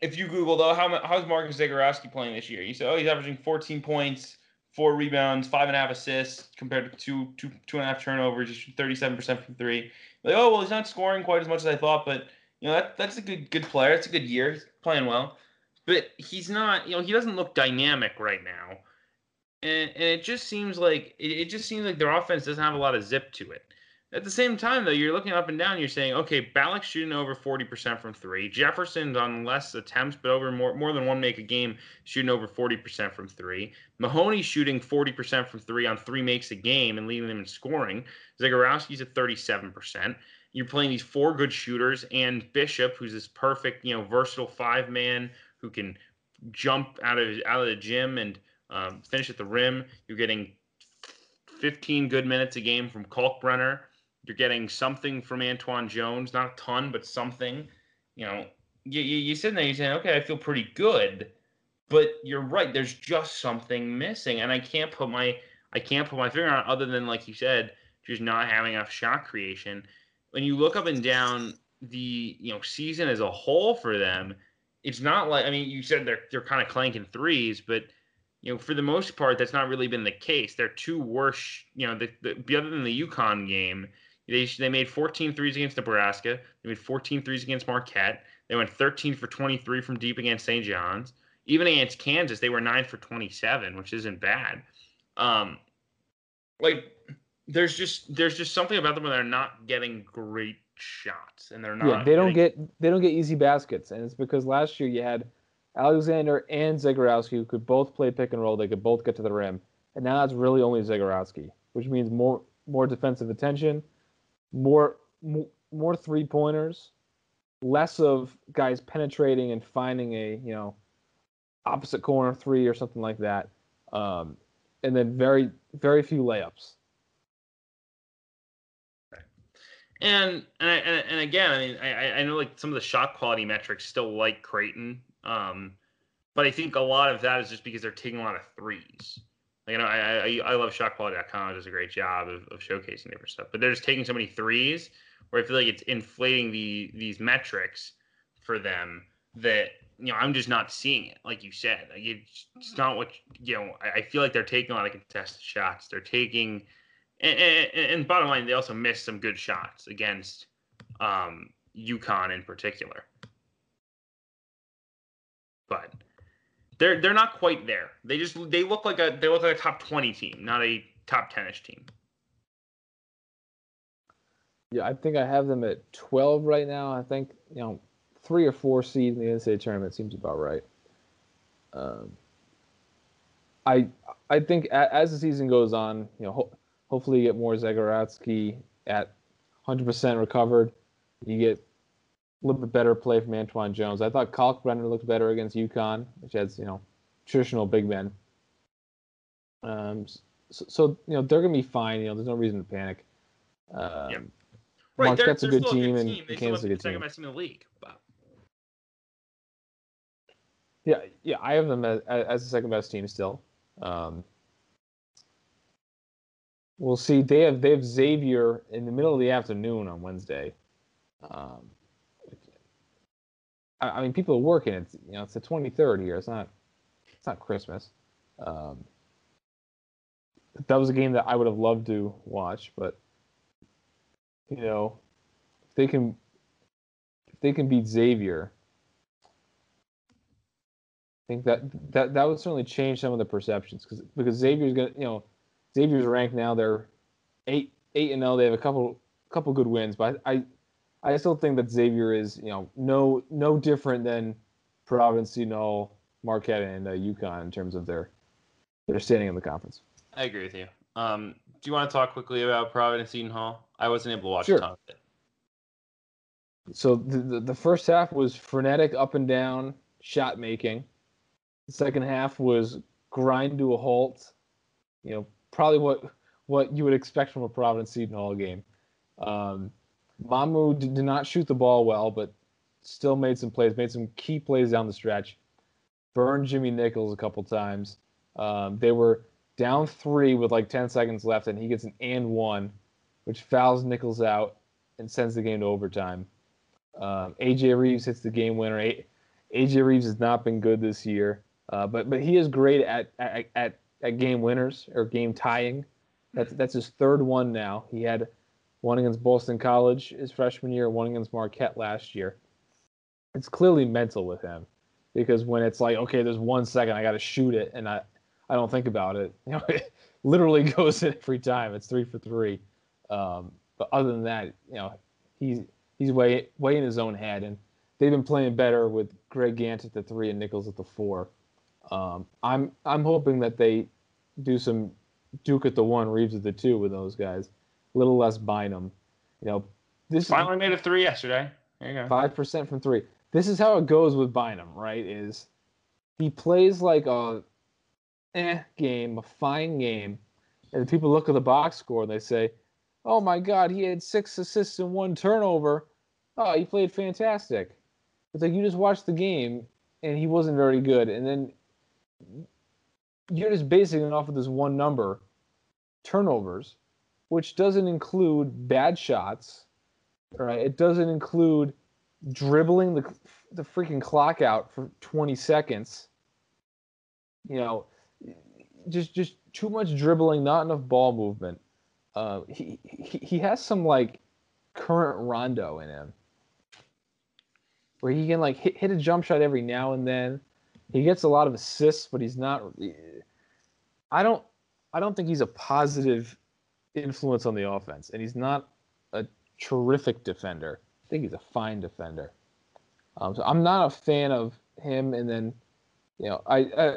if you Google, though, how how's Marcus Zagorowski playing this year? You say, oh, he's averaging fourteen points, four rebounds, five and a half assists, compared to two two two and a half turnovers, just thirty-seven percent from three. Like, oh well, he's not scoring quite as much as I thought, but you know, that, that's a good good player. It's a good year. He's playing well. But he's not, you know, he doesn't look dynamic right now. And and it just seems like it, it just seems like their offense doesn't have a lot of zip to it. At the same time, though, you're looking up and down, you're saying, okay, Ballack's shooting over forty percent from three. Jefferson's on less attempts, but over more more than one make a game, shooting over forty percent from three. Mahoney's shooting forty percent from three on three makes a game and leading them in scoring. Zagorowski's at thirty-seven percent. You're playing these four good shooters and Bishop, who's this perfect, you know, versatile five man who can jump out of out of the gym and um, finish at the rim. You're getting fifteen good minutes a game from Kalkbrenner. You're getting something from Antoine Jones, not a ton, but something. You know, you you you're sitting there, you're saying, okay, I feel pretty good, but you're right. There's just something missing, and I can't put my I can't put my finger on it other than, like you said, just not having enough shot creation. When you look up and down the you know season as a whole for them, it's not like, I mean, you said they're they're kind of clanking threes, but you know for the most part that's not really been the case. They're two worse, you know, the, the other than the UConn game, they they made fourteen threes against Nebraska, they made fourteen threes against Marquette, they went thirteen for twenty-three from deep against Saint John's. Even against Kansas, they were nine for twenty-seven, which isn't bad. Um, like. There's just there's just something about them where they're not getting great shots, and they're not. Yeah, they don't getting... get they don't get easy baskets, and it's because last year you had Alexander and Zagorowski who could both play pick and roll. They could both get to the rim, and now it's really only Zagorowski, which means more more defensive attention, more more three pointers, less of guys penetrating and finding a you know opposite corner three or something like that, um, and then very very few layups. And and I, and again, I mean, I, I know like some of the shot quality metrics still like Creighton, um, but I think a lot of that is just because they're taking a lot of threes. Like, you know, I I, I love shot quality dot com. It does a great job of, of showcasing different stuff, but they're just taking so many threes where I feel like it's inflating the these metrics for them that you know I'm just not seeing it. Like you said, like it's, it's not what you know. I, I feel like they're taking a lot of contested shots. They're taking. And, and, and bottom line, they also missed some good shots against um, UConn in particular. But they're they're not quite there. They just they look like a they look like a top twenty team, not a top ten-ish team. Yeah, I think I have them at twelve right now. I think, you know, three or four seed in the N C double A tournament seems about right. Um, I I think a, as the season goes on, you know, ho- hopefully you get more Zagorowski at one hundred percent recovered. You get a little bit better play from Antoine Jones. I thought Kalkbrenner looked better against UConn, which has, you know, traditional big men. Um, so, so you know, they're going to be fine. You know, there's no reason to panic. Um, yeah. Right, Marquette's they're, they're a good team, and Kansas is a good team. They still have the second best team in the league. Wow. Yeah, yeah, I have them as, as the second best team still. Um, we'll see. They have they have Xavier in the middle of the afternoon on Wednesday. Um, I, I mean, people are working. It's you know, it's the twenty-third here. It's not it's not Christmas. Um, that was a game that I would have loved to watch, but you know, if they can if they can beat Xavier, I think that, that that would certainly change some of the perceptions because because Xavier's gonna you know Xavier's ranked now, they're eight eight and zero. They have a couple couple good wins, but I, I I still think that Xavier is you know no no different than Providence, Seton Hall, Marquette, and uh, UConn in terms of their their standing in the conference. I agree with you. Um, do you want to talk quickly about Providence, Seton Hall? I wasn't able to watch sure. a ton of it. So the, the the first half was frenetic up and down shot making. The second half was grind to a halt. You know, probably what what you would expect from a Providence Seton Hall game. Um, Mamu did, did not shoot the ball well, but still made some plays, made some key plays down the stretch. Burned Jimmy Nichols a couple times. Um, they were down three with like ten seconds left, and he gets an and one, which fouls Nichols out and sends the game to overtime. Um, A J Reeves hits the game winner. A J Reeves has not been good this year. Uh, but but he is great at, at at at game winners or game tying. That's that's his third one now. He had one against Boston College his freshman year, one against Marquette last year. It's clearly mental with him because when it's like, okay, there's one second, I got to shoot it, and I, I don't think about it. You know, it literally goes in every time. It's three for three. Um, but other than that, you know, he's he's way way in his own head, and they've been playing better with Greg Gant at the three and Nichols at the four. Um, I'm I'm hoping that they do some Duke at the one, Reeves at the two with those guys. A little less Bynum. You know, this Bynum made a three yesterday. There you go. Five percent from three. This is how it goes with Bynum, right? Is he plays like a eh game, a fine game, and people look at the box score and they say, "Oh my God, he had six assists and one turnover. Oh, he played fantastic." It's like you just watched the game and he wasn't very good, and then you're just basing it off of this one number, turnovers, which doesn't include bad shots, right? It doesn't include dribbling the the freaking clock out for twenty seconds. You know, just just too much dribbling, not enough ball movement. Uh, he, he he has some like current Rondo in him, where he can like hit hit a jump shot every now and then. He gets a lot of assists, but he's not. I don't. I don't think he's a positive influence on the offense, and he's not a terrific defender. I think he's a fine defender. Um, so I'm not a fan of him. And then, you know, I I,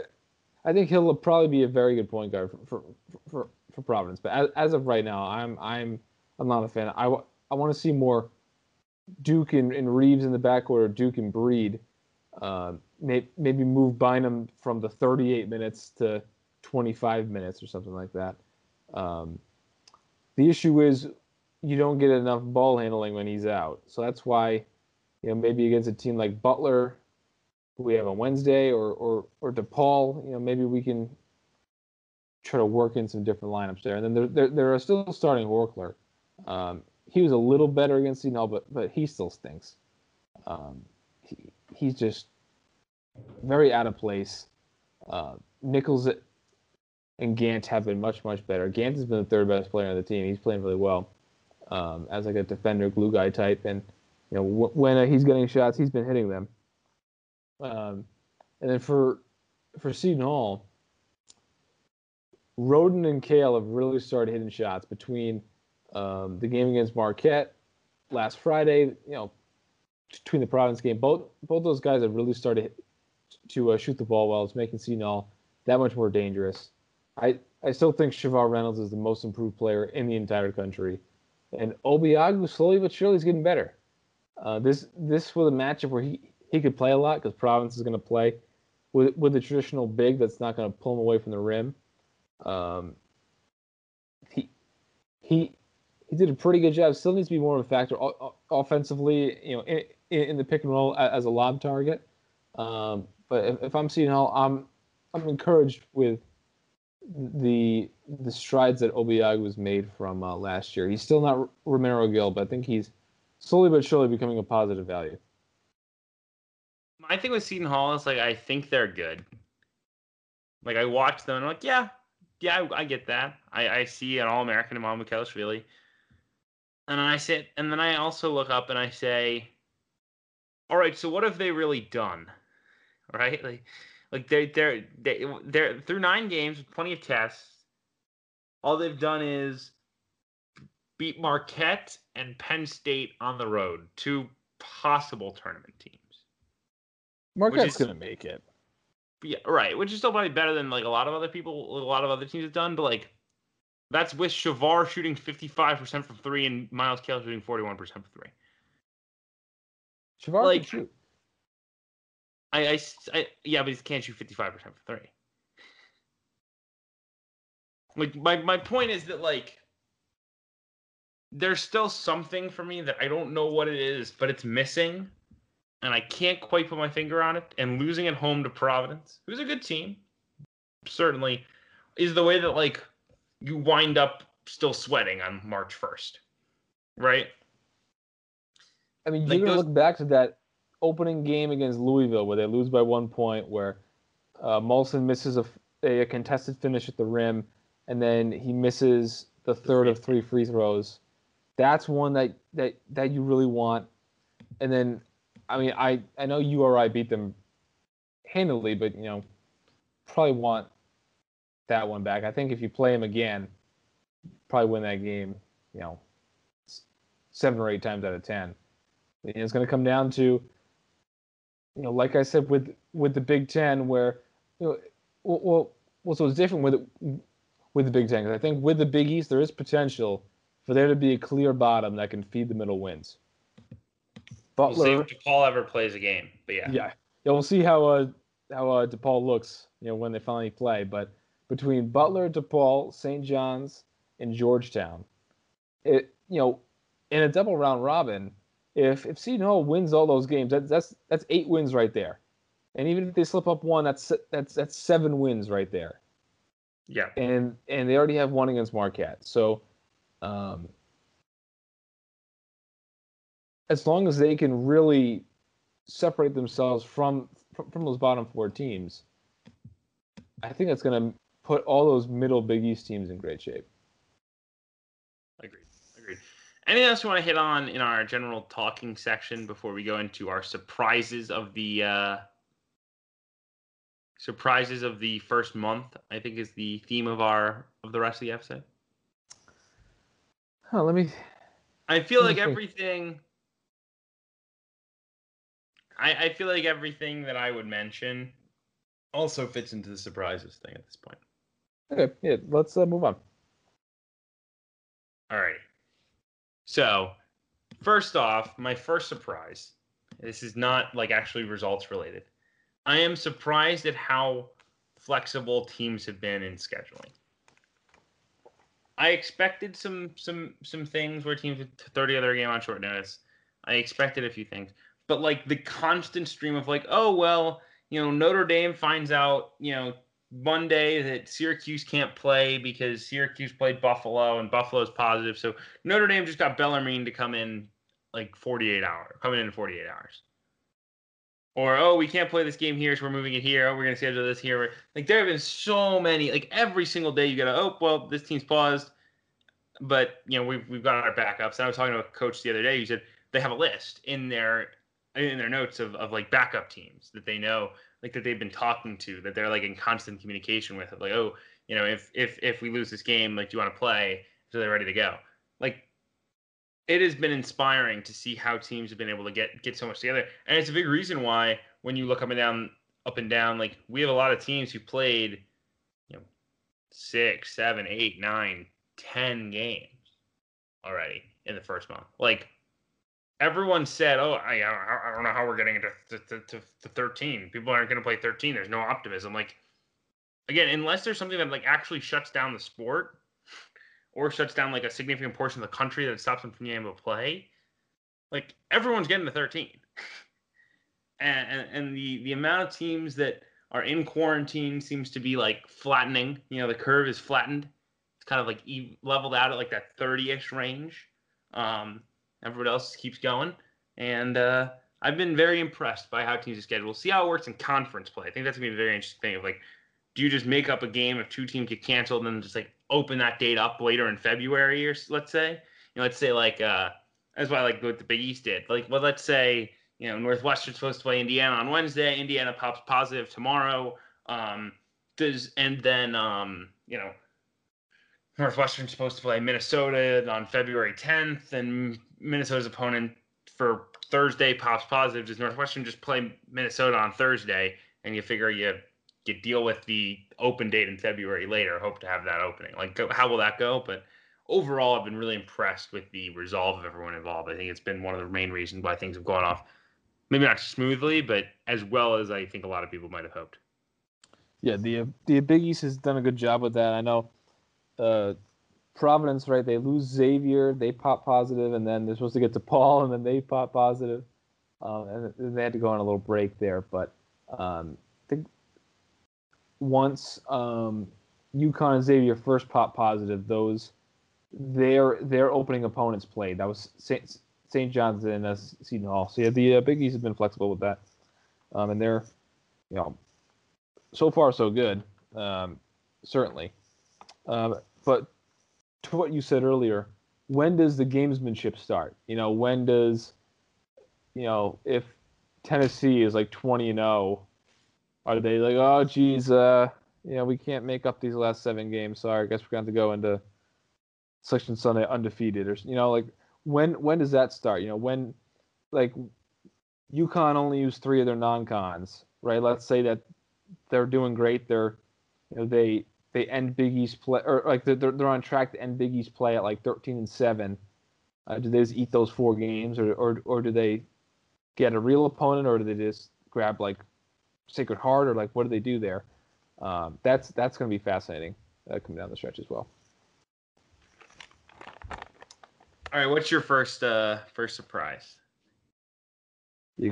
I think he'll probably be a very good point guard for for, for, for Providence. But as, as of right now, I'm I'm I'm not a fan. I, I want to see more Duke and, and Reeves in the backcourt, or Duke and Breed. Uh, maybe move Bynum from the thirty-eight minutes to twenty-five minutes or something like that. Um, the issue is you don't get enough ball handling when he's out. So that's why, you know, maybe against a team like Butler, who we have on Wednesday, or, or, or DePaul, you know, maybe we can try to work in some different lineups there. And then there, there, there are still starting Horkler. Um, he was a little better against Seton Hall, but, but he still stinks. Um, he, He's just very out of place. Uh, Nichols and Gant have been much, much better. Gant has been the third best player on the team. He's playing really well um, as like a defender, glue guy type. And you know, w- when uh, he's getting shots, he's been hitting them. Um, and then for for Seton Hall, Roden and Kale have really started hitting shots between um, the game against Marquette last Friday. You know, between the Providence game, both both those guys have really started to uh, shoot the ball well. It's making Seton Hall that much more dangerous. I, I still think Shavar Reynolds is the most improved player in the entire country, and Obiagu slowly but surely is getting better. Uh, this this was a matchup where he, he could play a lot because Providence is going to play with with the traditional big that's not going to pull him away from the rim. Um, he he he did a pretty good job. Still needs to be more of a factor o- offensively, you know, in, in the pick and roll as a lob target. Um, but if, if I'm seeing how I'm I'm encouraged with the the strides that Obiagu was made from uh, last year. He's still not R- Romero Gill, but I think he's slowly but surely becoming a positive value. My thing with Seton Hall is, like, I think they're good. Like, I watch them, and I'm like, yeah, yeah, I, I get that. I, I see an All-American in Mamukos, really. And then I sit, and then I also look up and I say, all right, so what have they really done? Right? Like, Like, they're, they're, they're, they're through nine games with plenty of tests. All they've done is beat Marquette and Penn State on the road, two possible tournament teams. Marquette's going to make it. Yeah, right, which is still probably better than, like, a lot of other people, a lot of other teams have done. But, like, that's with Shavar shooting fifty-five percent from three and Miles Kale shooting forty-one percent from three. Shavar like, can shoot. I, I, I, yeah, but he can't shoot fifty-five percent for three. Like, my, my point is that, like, there's still something for me that I don't know what it is, but it's missing, and I can't quite put my finger on it. And losing at home to Providence, who's a good team, certainly, is the way that, like, you wind up still sweating on March first, right? I mean, like, you're going to look back to that opening game against Louisville, where they lose by one point, where uh, Molson misses a, a contested finish at the rim, and then he misses the third of three free throws. That's one that that, that you really want. And then, I mean, I, I know U R I beat them handily, but, you know, probably want that one back. I think if you play him again, probably win that game, you know, seven or eight times out of ten. And it's going to come down to, you know, like I said, with with the Big Ten, where, you know, well, well, so it's different with with the Big Ten, because I think with the Big East, there is potential for there to be a clear bottom that can feed the middle wins. Butler, we'll see if DePaul ever plays a game, but yeah, yeah, yeah we'll see how uh, how uh, DePaul looks, you know, when they finally play. But between Butler, DePaul, Saint John's, and Georgetown, it you know, in a double round robin. If if Seton Hall wins all those games, that, that's that's eight wins right there, and even if they slip up one, that's that's that's seven wins right there. Yeah, and and they already have one against Marquette. So, um, as long as they can really separate themselves from from those bottom four teams, I think that's going to put all those middle Big East teams in great shape. Agreed. Agreed. Anything else you want to hit on in our general talking section before we go into our surprises of the uh, surprises of the first month? I think is the theme of our of the rest of the episode. Oh, let me. I feel like everything. I, I feel like everything that I would mention also fits into the surprises thing at this point. Okay, yeah, let's uh, move on. All right. So, first off, my first surprise. This is not, like, actually results related. I am surprised at how flexible teams have been in scheduling. I expected some some some things where teams would throw together a game on short notice. I expected a few things, but, like, the constant stream of, like, oh well, you know, Notre Dame finds out, you know, Monday that Syracuse can't play because Syracuse played Buffalo and Buffalo's positive. So Notre Dame just got Bellarmine to come in like forty-eight hours, coming in forty-eight hours. Or, oh, we can't play this game here, so we're moving it here. Oh, we're going to schedule this here. Like, there have been so many, like, every single day you got to, oh, well, this team's paused. But, you know, we've, we've got our backups. And I was talking to a coach the other day who said, they have a list in their in their notes of, of like backup teams that they know, like that they've been talking to, that they're like in constant communication with, like, oh, you know, if if if we lose this game, like, do you want to play? So they're ready to go. Like, it has been inspiring to see how teams have been able to get get so much together, and it's a big reason why when you look up and down, up and down, like, we have a lot of teams who played, you know, six, seven, eight, nine, ten games already in the first month. Like, everyone said, oh, I I don't know how we're getting into to, to, to thirteen. People aren't going to play thirteen. There's no optimism. Like, again, unless there's something that, like, actually shuts down the sport or shuts down, like, a significant portion of the country that stops them from being able to play, like, everyone's getting to thirteen. and, and and the the amount of teams that are in quarantine seems to be, like, flattening. You know, the curve is flattened. It's kind of, like, leveled out at, like, that thirty-ish range. Um, everybody else keeps going. And uh, I've been very impressed by how teams are scheduled. We'll see how it works in conference play. I think that's going to be a very interesting thing of, like, do you just make up a game if two teams get canceled and then just, like, open that date up later in February, or let's say, you know, let's say like, uh, that's why I like what the Big East did. Like, well, let's say, you know, Northwestern's supposed to play Indiana on Wednesday. Indiana pops positive tomorrow. Um, does, and then, um, you know, Northwestern's supposed to play Minnesota on February tenth, and Minnesota's opponent for Thursday pops positive. Does Northwestern just play Minnesota on Thursday? And you figure you You deal with the open date in February later, hope to have that opening. Like, how will that go? But overall, I've been really impressed with the resolve of everyone involved. I think it's been one of the main reasons why things have gone off, maybe not smoothly, but as well as I think a lot of people might have hoped. Yeah, the the Big East has done a good job with that. I know uh, Providence, right? They lose Xavier, they pop positive, and then they're supposed to get to Paul, and then they pop positive. Um, and, and they had to go on a little break there, but um, I think once um, UConn and Xavier first pop positive, those their their opening opponents played. That was Saint John's and uh, Seton Hall. So yeah, the uh, Big East has been flexible with that, um, and they're, you know, so far so good, um, certainly. Um, but to what you said earlier, when does the gamesmanship start? You know, when does, you know, if Tennessee is like twenty and oh. Are they like, oh, geez, uh, you know, we can't make up these last seven games, so I guess we're going to have to go into Selection Sunday undefeated, or, you know, like, when when does that start? You know, when, like, UConn only used three of their non-cons, right? Let's say that they're doing great, they're, you know, they they end Big East play, or like they're they're on track to end Big East play at like thirteen and seven. Uh, do they just eat those four games, or or or do they get a real opponent, or do they just grab like Sacred Heart, or like, what do they do there? Um, that's that's going to be fascinating uh, coming down the stretch as well. All right, what's your first uh, first surprise? You,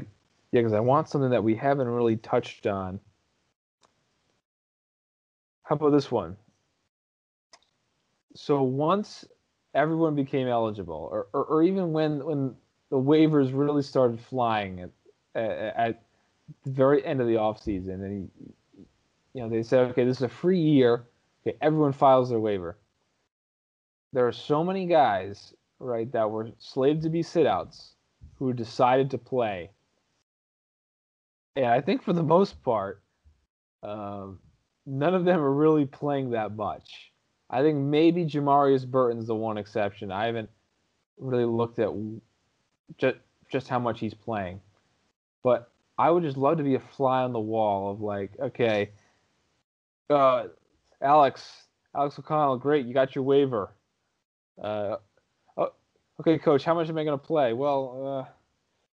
yeah, because I want something that we haven't really touched on. How about this one? So once everyone became eligible, or or, or even when when the waivers really started flying at at the very end of the off season, and he, you know, they said, okay, this is a free year. Okay, everyone files their waiver. There are so many guys, right, that were slated to be sit-outs who decided to play. And I think for the most part, um, none of them are really playing that much. I think maybe Jamarius Burton's the one exception. I haven't really looked at just just how much he's playing, but I would just love to be a fly on the wall of like, okay, uh, Alex, Alex O'Connell, great, you got your waiver. Uh, oh, okay, coach, how much am I going to play? Well, uh,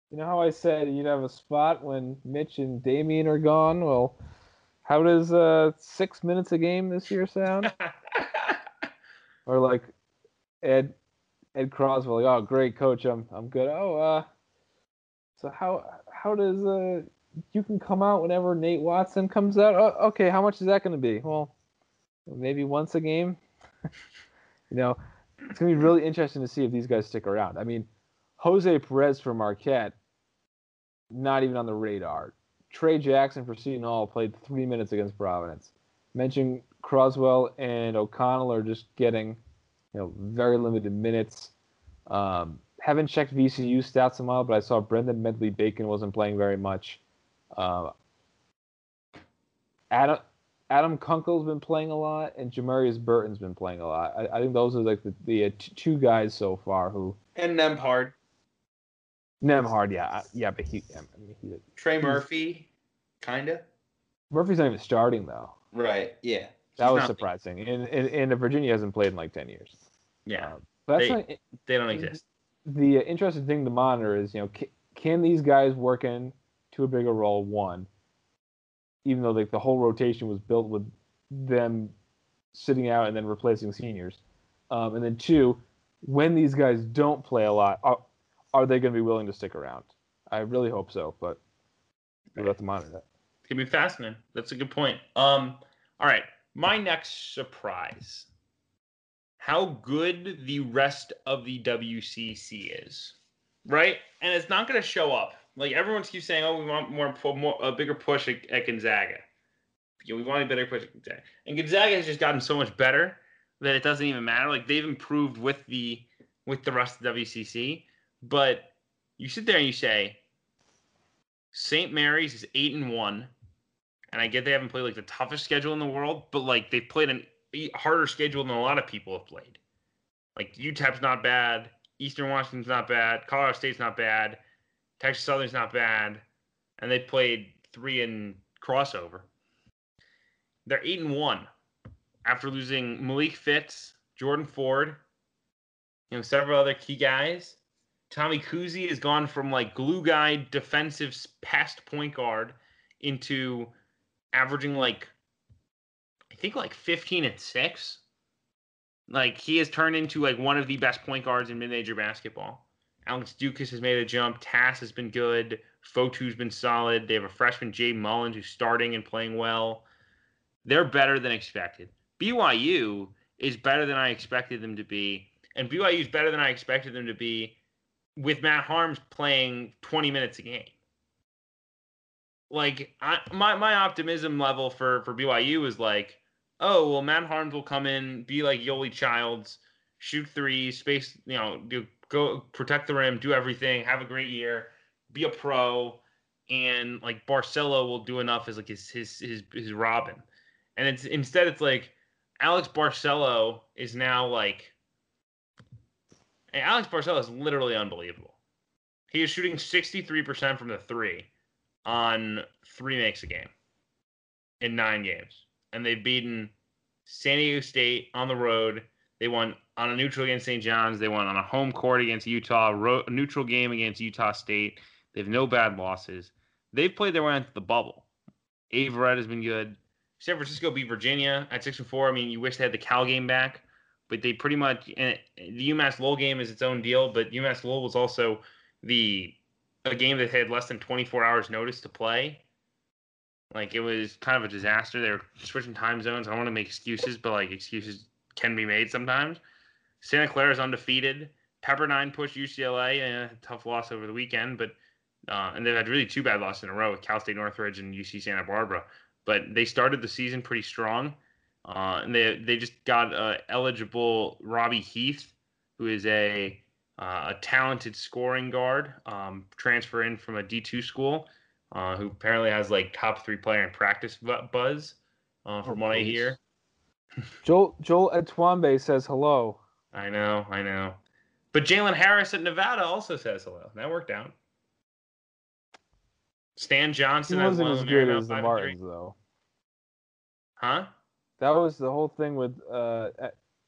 you know how I said you'd have a spot when Mitch and Damien are gone? Well, how does uh, six minutes a game this year sound? Or like Ed Ed Crosby, like, oh, great, coach, I'm I'm good. Oh, uh, so how... How does uh you can come out whenever Nate Watson comes out? Oh, okay, how much is that going to be? Well, maybe once a game. You know, it's going to be really interesting to see if these guys stick around. I mean, Jose Perez for Marquette, not even on the radar. Trey Jackson for Seton Hall played three minutes against Providence. Mentioned Croswell and O'Connell are just getting, you know, very limited minutes. Um, haven't checked V C U stats in a while, but I saw Brendan Medley-Bacon wasn't playing very much. Uh, Adam Adam Kunkel's been playing a lot, and Jamarius Burton's been playing a lot. I, I think those are like the, the uh, t- two guys so far who. And Nembhard. Nembhard, yeah, yeah, but he. I mean, he Trey Murphy, kinda. Murphy's not even starting though. Right. Yeah. That He's was surprising, and, and and Virginia hasn't played in like ten years. Yeah. Um, but that's they, not, they don't exist. The interesting thing to monitor is, you know, can, can these guys work in to a bigger role? One, even though like the whole rotation was built with them sitting out and then replacing seniors, um, and then two, when these guys don't play a lot, are, are they going to be willing to stick around? I really hope so, but we'll right. have to monitor that. It's gonna be fascinating. That's a good point. Um, all right, my next surprise. How good the rest of the W C C is, right? And it's not going to show up. Like, everyone keeps saying, oh, we want more, more a bigger push at, at Gonzaga. You know, we want a better push at Gonzaga. And Gonzaga has just gotten so much better that it doesn't even matter. Like, they've improved with the with the rest of the W C C. But you sit there and you say, Saint Mary's is eight and one. And I get they haven't played, like, the toughest schedule in the world. But, like, they've played an harder schedule than a lot of people have played. Like, U T E P's not bad, Eastern Washington's not bad, Colorado State's not bad, Texas Southern's not bad, and they played three in crossover. They're eight and one after losing Malik Fitz, Jordan Ford, you know, several other key guys. Tommy Kuzi has gone from like glue guy, defensive past point guard into averaging like. I think like fifteen and six. Like, he has turned into like one of the best point guards in mid-major basketball. Alex Dukas has made a jump. Tass has been good. Fotu's been solid. They have a freshman, Jay Mullins, who's starting and playing well. They're better than expected. B Y U is better than I expected them to be. And B Y U is better than I expected them to be with Matt Harms playing twenty minutes a game. Like, I, my, my optimism level for, for B Y U is like, oh, well, Matt Harms will come in, be like Yoli Childs, shoot three, space, you know, do go protect the rim, do everything, have a great year, be a pro, and like Barcelo will do enough as like his his his, his Robin. And it's instead it's like Alex Barcelo is now like and Alex Barcelo is literally unbelievable. He is shooting sixty-three percent from the three on three makes a game in nine games. And they've beaten San Diego State on the road. They won on a neutral against Saint John's. They won on a home court against Utah, ro- a neutral game against Utah State. They have no bad losses. They've played their way into the bubble. Averett has been good. San Francisco beat Virginia at six and four. I mean, you wish they had the Cal game back, but they pretty much – and the UMass Lowell game is its own deal, but UMass Lowell was also the a game that had less than twenty-four hours notice to play. Like, it was kind of a disaster. They were switching time zones. I don't want to make excuses, but, like, excuses can be made sometimes. Santa Clara is undefeated. Pepperdine pushed U C L A. Eh, tough loss over the weekend. but uh, And they've had really two bad losses in a row with Cal State Northridge and U C Santa Barbara. But they started the season pretty strong. Uh, and they they just got uh, eligible Robbie Heath, who is a, uh, a talented scoring guard, um, transfer in from a D two school. Uh, who apparently has, like, top three player in practice buzz, uh, from oh, what I hear. Joel Joel Etwambe says hello. I know, I know. But Jalen Harris at Nevada also says hello. That worked out. Stan Johnson. He wasn't as good as the Martins, though. Huh? That was the whole thing with uh,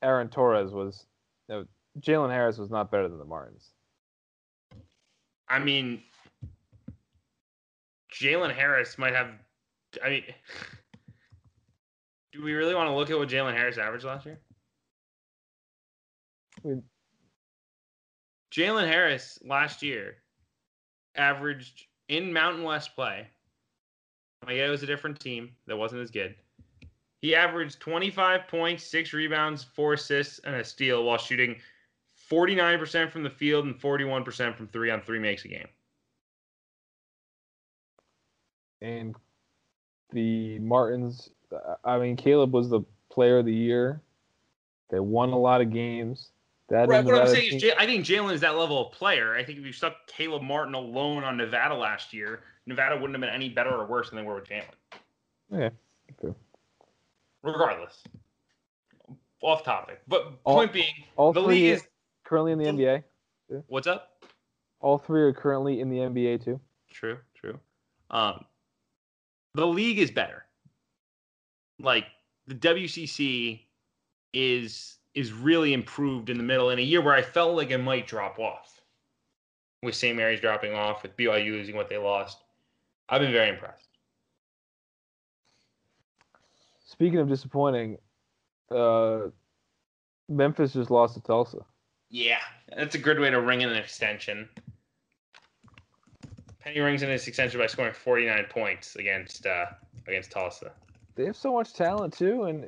Aaron Torres was uh, Jalen Harris was not better than the Martins. I mean... Jalen Harris might have, I mean, do we really want to look at what Jalen Harris averaged last year? I mean, Jalen Harris last year averaged in Mountain West play. I get it was a different team that wasn't as good. He averaged twenty-five points, six rebounds, four assists, and a steal while shooting forty-nine percent from the field and forty-one percent from three on three makes a game. And the Martins, I mean, Caleb was the player of the year. They won a lot of games. That right. What I'm saying team. is, I think Jalen is that level of player. I think if you stuck Caleb Martin alone on Nevada last year, Nevada wouldn't have been any better or worse than they were with Jalen. Yeah. Okay. Regardless. Off topic. But all, point being, all the league is currently in the N B A. Yeah. What's up? All three are currently in the N B A, too. True, true. Um, the league is better. Like, the W C C is... is really improved in the middle in a year where I felt like it might drop off. With Saint Mary's dropping off, with B Y U losing what they lost. I've been very impressed. Speaking of disappointing, uh, Memphis just lost to Tulsa. Yeah, that's a good way to ring in an extension. Penny rings in his extension by scoring forty-nine points against uh, against Tulsa. They have so much talent, too, and...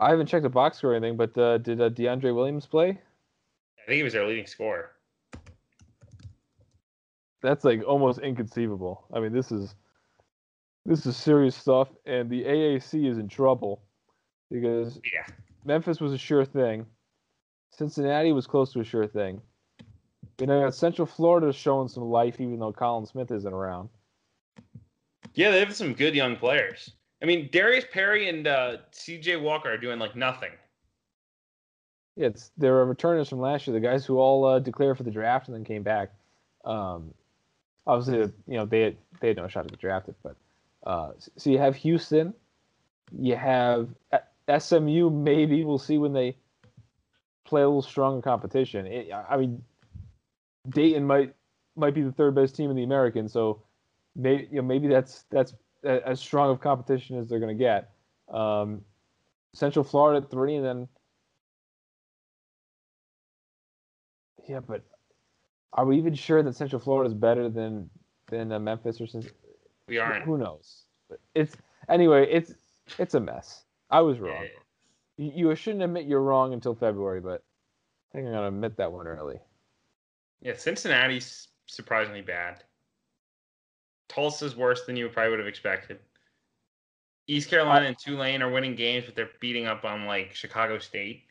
I haven't checked the box score or anything, but uh, did uh, DeAndre Williams play? I think he was their leading scorer. That's like almost inconceivable. I mean, this is this is serious stuff, and the A A C is in trouble because yeah. Memphis was a sure thing, Cincinnati was close to a sure thing. You know, Central Florida is showing some life, even though Colin Smith isn't around. Yeah, they have some good young players. I mean, Darius Perry and uh, C J Walker are doing, like, nothing. Yeah, it's, they were returners from last year, the guys who all uh, declared for the draft and then came back. Um, obviously, you know, they had, they had no shot to get drafted. But uh, so you have Houston. You have S M U, maybe. We'll see when they play a little stronger competition. It, I mean, Dayton might might be the third-best team in the American, so maybe, you know, maybe that's that's – as strong of competition as they're going to get. Um, Central Florida at three, and then... Yeah, but are we even sure that Central Florida is better than than uh, Memphis or since? We aren't. Who knows? But it's anyway, it's it's a mess. I was wrong. Yeah. You, you shouldn't admit you're wrong until February, but I think I'm going to admit that one early. Yeah, Cincinnati's surprisingly bad. Tulsa's worse than you probably would have expected. East Carolina and Tulane are winning games, but they're beating up on, like, Chicago State.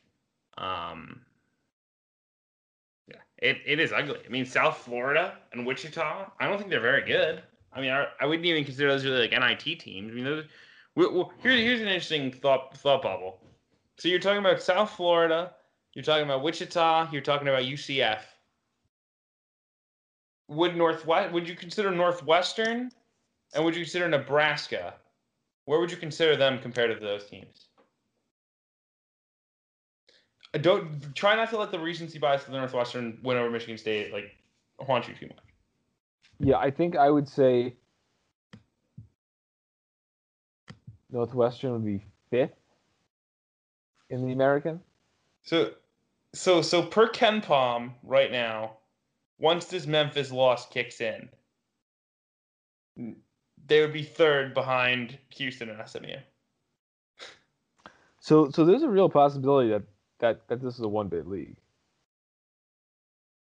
Um, yeah, it, it is ugly. I mean, South Florida and Wichita, I don't think they're very good. I mean, I, I wouldn't even consider those really, like, N I T teams. I mean, those, we, we, here's, here's an interesting thought, thought bubble. So you're talking about South Florida, you're talking about Wichita, you're talking about U C F. Would Northwest? Would you consider Northwestern, and would you consider Nebraska? Where would you consider them compared to those teams? I don't try not to let the recency bias of the Northwestern win over Michigan State like haunt you too much. Yeah, I think I would say Northwestern would be fifth in the American. So, so, so per Ken Palm right now. Once this Memphis loss kicks in, they would be third behind Houston and S M U. So, so there's a real possibility that, that, that this is a one-bid league.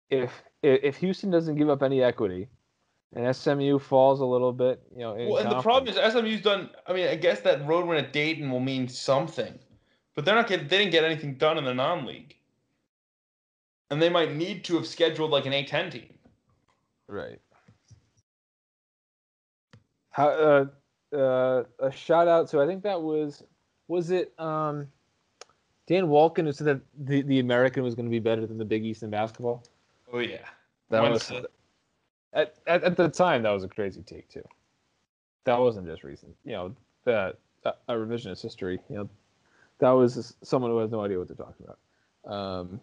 If if Houston doesn't give up any equity, and S M U falls a little bit, you know. Well, and the problem is S M U's done. I mean, I guess that road win at Dayton will mean something, but they're not getting. They didn't get anything done in the non-league. And they might need to have scheduled like an A ten team. Right. How, uh, uh, a shout out to, I think that was, was it um, Dan Walken who said that the, the American was going to be better than the Big East in basketball? Oh, yeah. That Once was, a... at, at, at the time, that was a crazy take, too. That wasn't just recent. You know, that, that a revisionist history. You know, that was someone who has no idea what they're talking about. Um,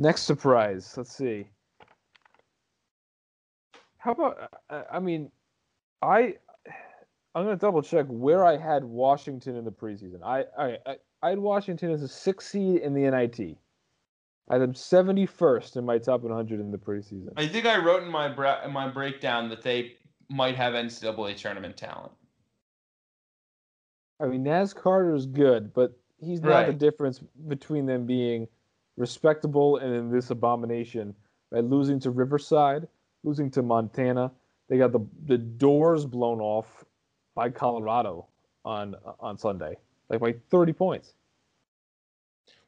Next surprise. Let's see. How about? I mean, I I'm gonna double check where I had Washington in the preseason. I I I, I had Washington as a sixth seed in the N I T. I had them seventy-first in my top one hundred in the preseason. I think I wrote in my bra- in my breakdown that they might have N C double A tournament talent. I mean, Naz Carter is good, but he's not right. The difference between them being respectable and in this abomination by losing to Riverside, losing to Montana. They got the the doors blown off by Colorado on on Sunday, like by thirty points.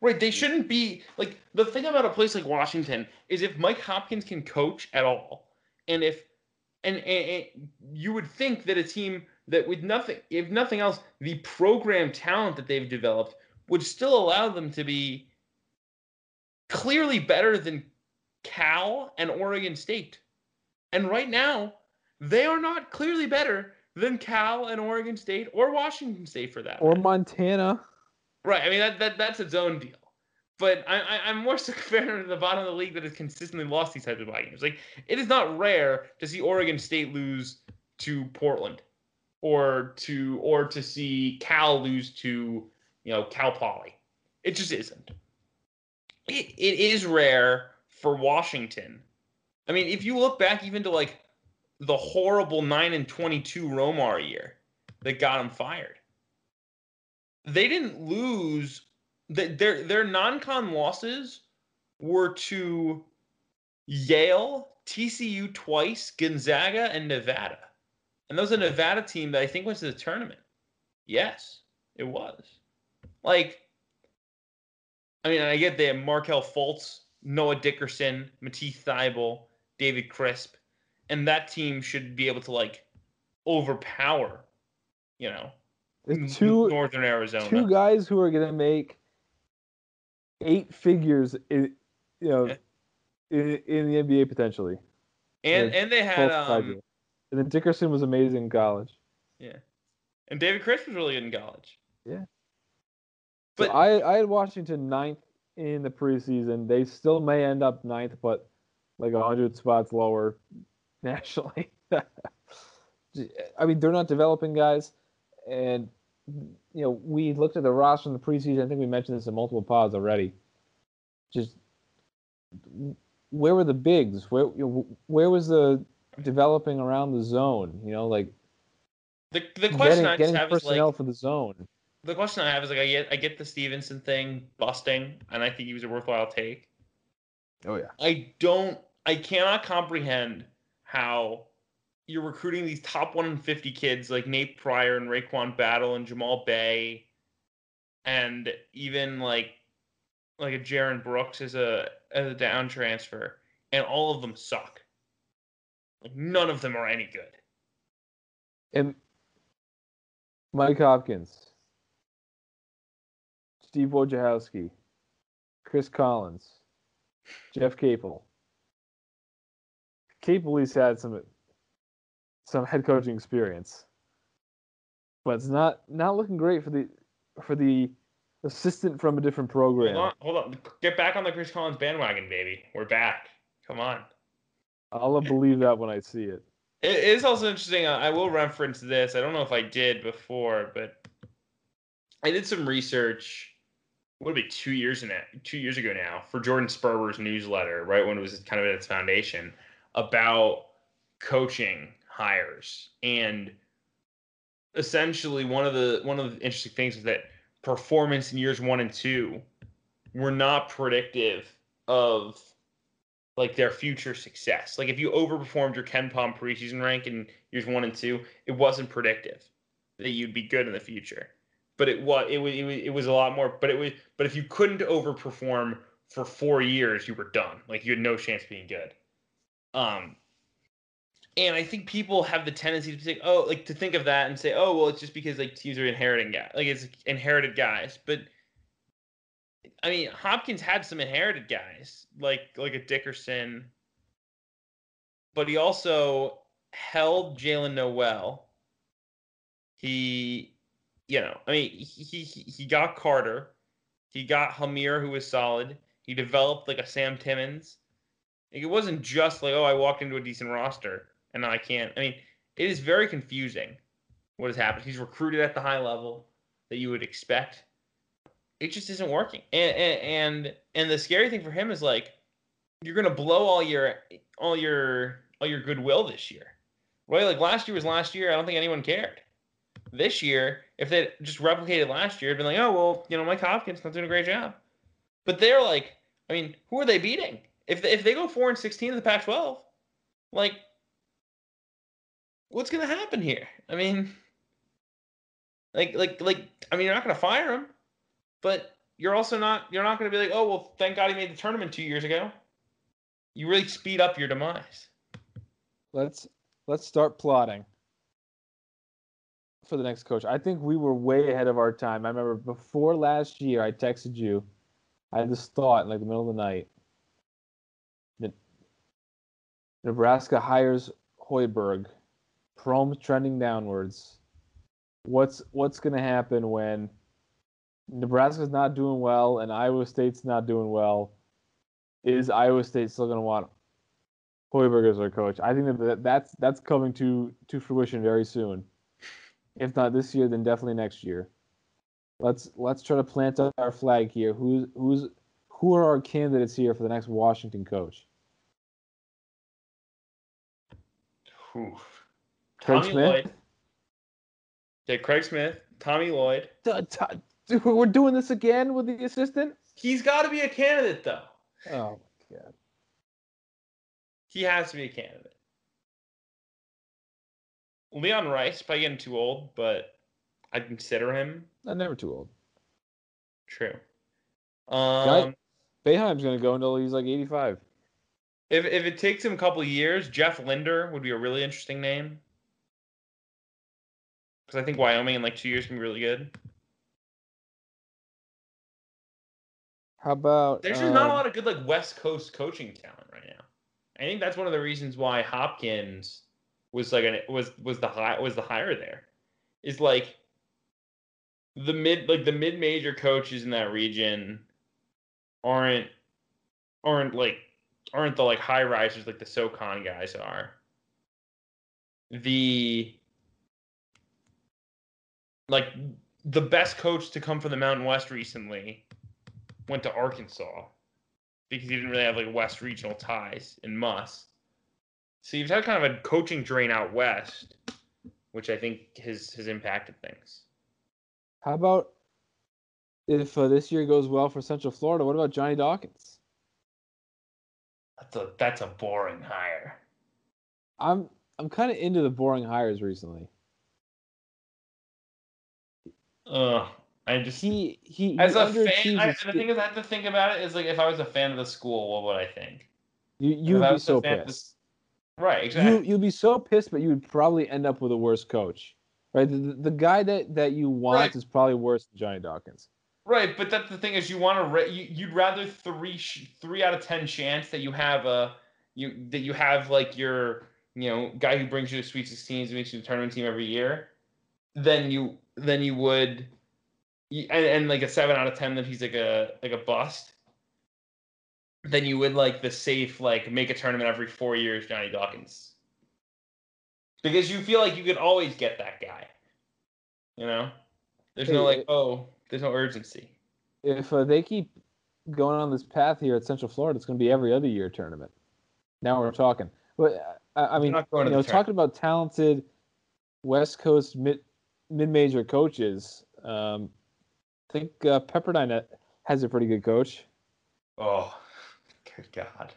Right, they shouldn't be – like, the thing about a place like Washington is if Mike Hopkins can coach at all, and if and, – and, and you would think that a team that with nothing – if nothing else, the program talent that they've developed would still allow them to be clearly better than Cal and Oregon State. And right now, they are not clearly better than Cal and Oregon State or Washington State for that. Or matter. Montana. Right, I mean that, that that's its own deal, but I, I, I'm more so compared to the bottom of the league that has consistently lost these types of bye games. Like it is not rare to see Oregon State lose to Portland, or to or to see Cal lose to you know Cal Poly. It just isn't. It it is rare for Washington. I mean, if you look back even to like the horrible nine and twenty-two Romar year that got him fired. They didn't lose. Their their non-con losses were to Yale, T C U twice, Gonzaga, and Nevada. And that was a Nevada team that I think went to the tournament. Yes, it was. Like, I mean, I get they have Markelle Fultz, Noah Dickerson, Matisse Thybulle, David Crisp. And that team should be able to, like, overpower, you know, Two, Northern Arizona. Two guys who are going to make eight figures in, you know, yeah. in, in the N B A potentially. And like, and they had um, and then Dickerson was amazing in college. Yeah. And David Crisp was really good in college. Yeah. But so I, I had Washington ninth in the preseason. They still may end up ninth, but like a hundred spots lower nationally. I mean, they're not developing guys. And, you know, we looked at the roster in the preseason. I think we mentioned this in multiple pods already. Just where were the bigs? Where you know, where was the developing around the zone? You know, like the the question getting, I just have is like for the zone. The question I have is like I get I get the Stevenson thing busting, and I think he was a worthwhile take. Oh yeah. I don't. I cannot comprehend how. You're recruiting these top one hundred fifty kids like Nate Pryor and Raekwon Battle and Jamal Bay, and even like like a Jaren Brooks as a as a down transfer, and all of them suck. Like none of them are any good. And Mike Hopkins, Steve Wojciechowski, Chris Collins, Jeff Capel. Capel's had some. Some head coaching experience, but it's not not looking great for the for the assistant from a different program. Hold on, hold on. Get back on the Chris Collins bandwagon, baby. We're back. Come on. I'll believe that when I see it. It is also interesting. I will reference this. I don't know if I did before, but I did some research. What would be two years now? Two years ago now for Jordan Sperber's newsletter, right when it was kind of at its foundation about coaching. Hires and essentially one of the one of the interesting things is that performance in years one and two were not predictive of like their future success. Like if you overperformed your KenPom preseason rank in years one and two, it wasn't predictive that you'd be good in the future. But it was it was it was, it was a lot more. But it was but if you couldn't overperform for four years, you were done. Like you had no chance of being good. Um. And I think people have the tendency to think, oh, like to think of that and say, oh, well, it's just because like teams are inheriting guys, like it's inherited guys. But I mean, Hopkins had some inherited guys, like like a Dickerson, but he also held Jalen Noel. He, you know, I mean, he he he got Carter, he got Hamir, who was solid. He developed like a Sam Timmons. Like, it wasn't just like, oh, I walked into a decent roster. And now I can't. I mean, it is very confusing what has happened. He's recruited at the high level that you would expect. It just isn't working. And and and the scary thing for him is like, you're gonna blow all your all your all your goodwill this year, right? Like last year was last year. I don't think anyone cared. This year, if they just replicated last year, it'd been like, oh well, you know, Mike Hopkins not doing a great job. But they're like, I mean, who are they beating? If they, if they go four and sixteen in the Pac twelve, like. What's going to happen here? I mean, like, like, like, I mean, you're not going to fire him, but you're also not you're not going to be like, oh, well, thank God he made the tournament two years ago. You really speed up your demise. Let's let's start plotting for the next coach. I think we were way ahead of our time. I remember before last year, I texted you. I had this thought in like the middle of the night that Nebraska hires Hoiberg, Prohm trending downwards. What's what's going to happen when Nebraska's not doing well and Iowa State's not doing well? Is Iowa State still going to want Hoiberg as their coach? I think that that's that's coming to to fruition very soon. If not this year, then definitely next year. Let's let's try to plant our flag here. Who's who's who are our candidates here for the next Washington coach? Whew. Craig Tommy Smith? Lloyd. Yeah, Craig Smith, Tommy Lloyd. D- t- We're doing this again with the assistant? He's got to be a candidate, though. Oh, my God. He has to be a candidate. Leon Rice, probably getting too old, but I'd consider him. I'm never too old. True. Um, Boeheim's going to go until he's like eighty-five. If if it takes him a couple of years, Jeff Linder would be a really interesting name. Because I think Wyoming in like two years can be really good. How about... There's just um, not a lot of good like West Coast coaching talent right now. I think that's one of the reasons why Hopkins was like an, was was the high, was the hire there. Is like the mid like the mid-major coaches in that region aren't aren't like aren't the like high risers like the SoCon guys are. The like the best coach to come from the Mountain West recently went to Arkansas because he didn't really have like West regional ties and must. So you've had kind of a coaching drain out west, which I think has has impacted things. How about if uh, this year goes well for Central Florida? What about Johnny Dawkins? That's a that's a boring hire. I'm I'm kind of into the boring hires recently. Ugh, I just he he as a fan. I, the thing is, I have to think about it. Is like if I was a fan of the school, what would I think? You you'd be so pissed. The, right, exactly. You you'd be so pissed, but you would probably end up with a worse coach. Right, the, the guy that, that you want right. is probably worse than Johnny Dawkins. Right, but that's the thing is you want to re- you, you'd rather three sh- three out of ten chance that you have a you that you have like your you know guy who brings you to Sweet sixteens and makes you the tournament team every year, than you than you would, and, and like a seven out of ten that he's like a like a bust. Then you would like the safe like make a tournament every four years Johnny Dawkins. Because you feel like you could always get that guy, you know. There's no like, oh, there's no urgency. If uh, they keep going on this path here at Central Florida, it's going to be every other year tournament. Now we're talking. But uh, I mean, you know, talking about talented West Coast mid mid-major coaches. Um, I think uh, Pepperdine has a pretty good coach. Oh, good God!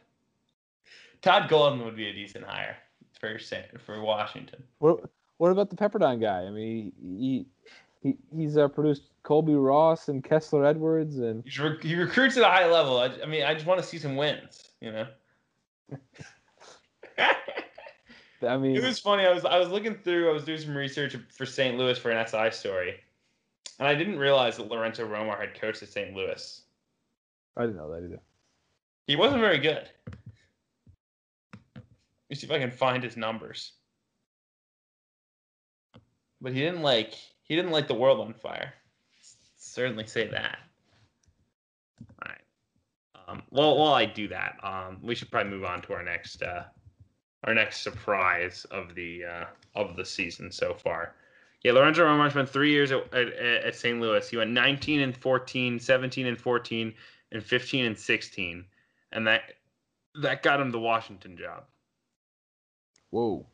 Todd Golden would be a decent hire. For, for Washington. What what about the Pepperdine guy? I mean, he, he he's uh, produced Colby Ross and Kessler Edwards, and he, rec- he recruits at a high level. I, I mean, I just want to see some wins, you know. I mean, it was funny. I was I was looking through. I was doing some research for Saint Louis for an S I story, and I didn't realize that Lorenzo Romar had coached at Saint Louis. I didn't know that either. He wasn't very good. Let me see if I can find his numbers. But he didn't like he didn't light the world on fire. Certainly say that. All right. Um, well, while I do that, um, we should probably move on to our next uh, our next surprise of the uh, of the season so far. Yeah, Lorenzo Romar spent three years at, at, at Saint Louis. He went nineteen and fourteen, seventeen and fourteen, and fifteen and sixteen, and that that got him the Washington job. Whoa.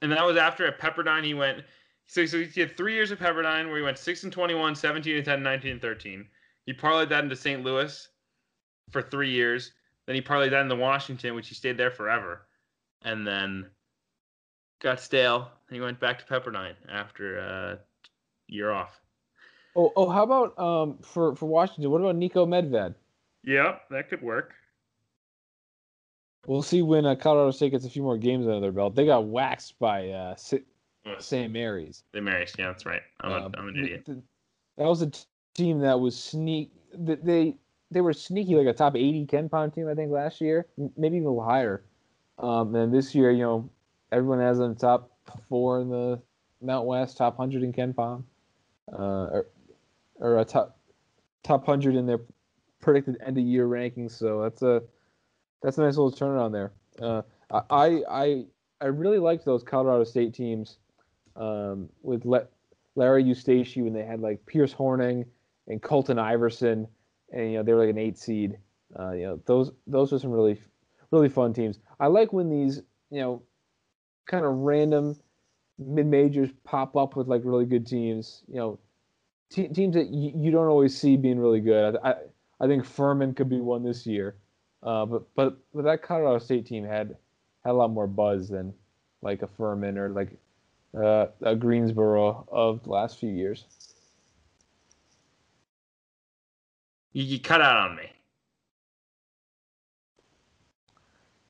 And that was after at Pepperdine he went so, so he had three years at Pepperdine where he went six and twenty-one, seventeen and ten, nineteen and thirteen. He parlayed that into Saint Louis for three years. Then he parlayed that into Washington, which he stayed there forever. And then got stale and he went back to Pepperdine after a year off. Oh, oh, how about um for, for Washington? What about Niko Medved? Yeah, that could work. We'll see when uh, Colorado State gets a few more games under their belt. They got waxed by uh, Saint Mary's. Saint Mary's, yeah, that's right. I'm, uh, a, I'm an idiot. The, that was a t- team that was sneak. They they were sneaky, like a top eighty ten-pound team, I think, last year, maybe even a little higher. Um, and this year, you know, everyone has them top four in the Mount West, top one hundred in Ken Pom, uh, or, or a top top one hundred in their predicted end-of-year rankings. So that's a that's a nice little turnaround there. Uh, I I I really liked those Colorado State teams um, with Le- Larry Eustachy, when they had like Pierce Horning and Colton Iverson, and you know they were like an eight seed. Uh, you know those those were some really really fun teams. I like when these you know kind of random mid-majors pop up with like really good teams, you know, te- teams that y- you don't always see being really good. I I, I think Furman could be one this year, uh, but, but but that Colorado State team had had a lot more buzz than like a Furman or like uh, a Greensboro of the last few years. You, you cut out on me.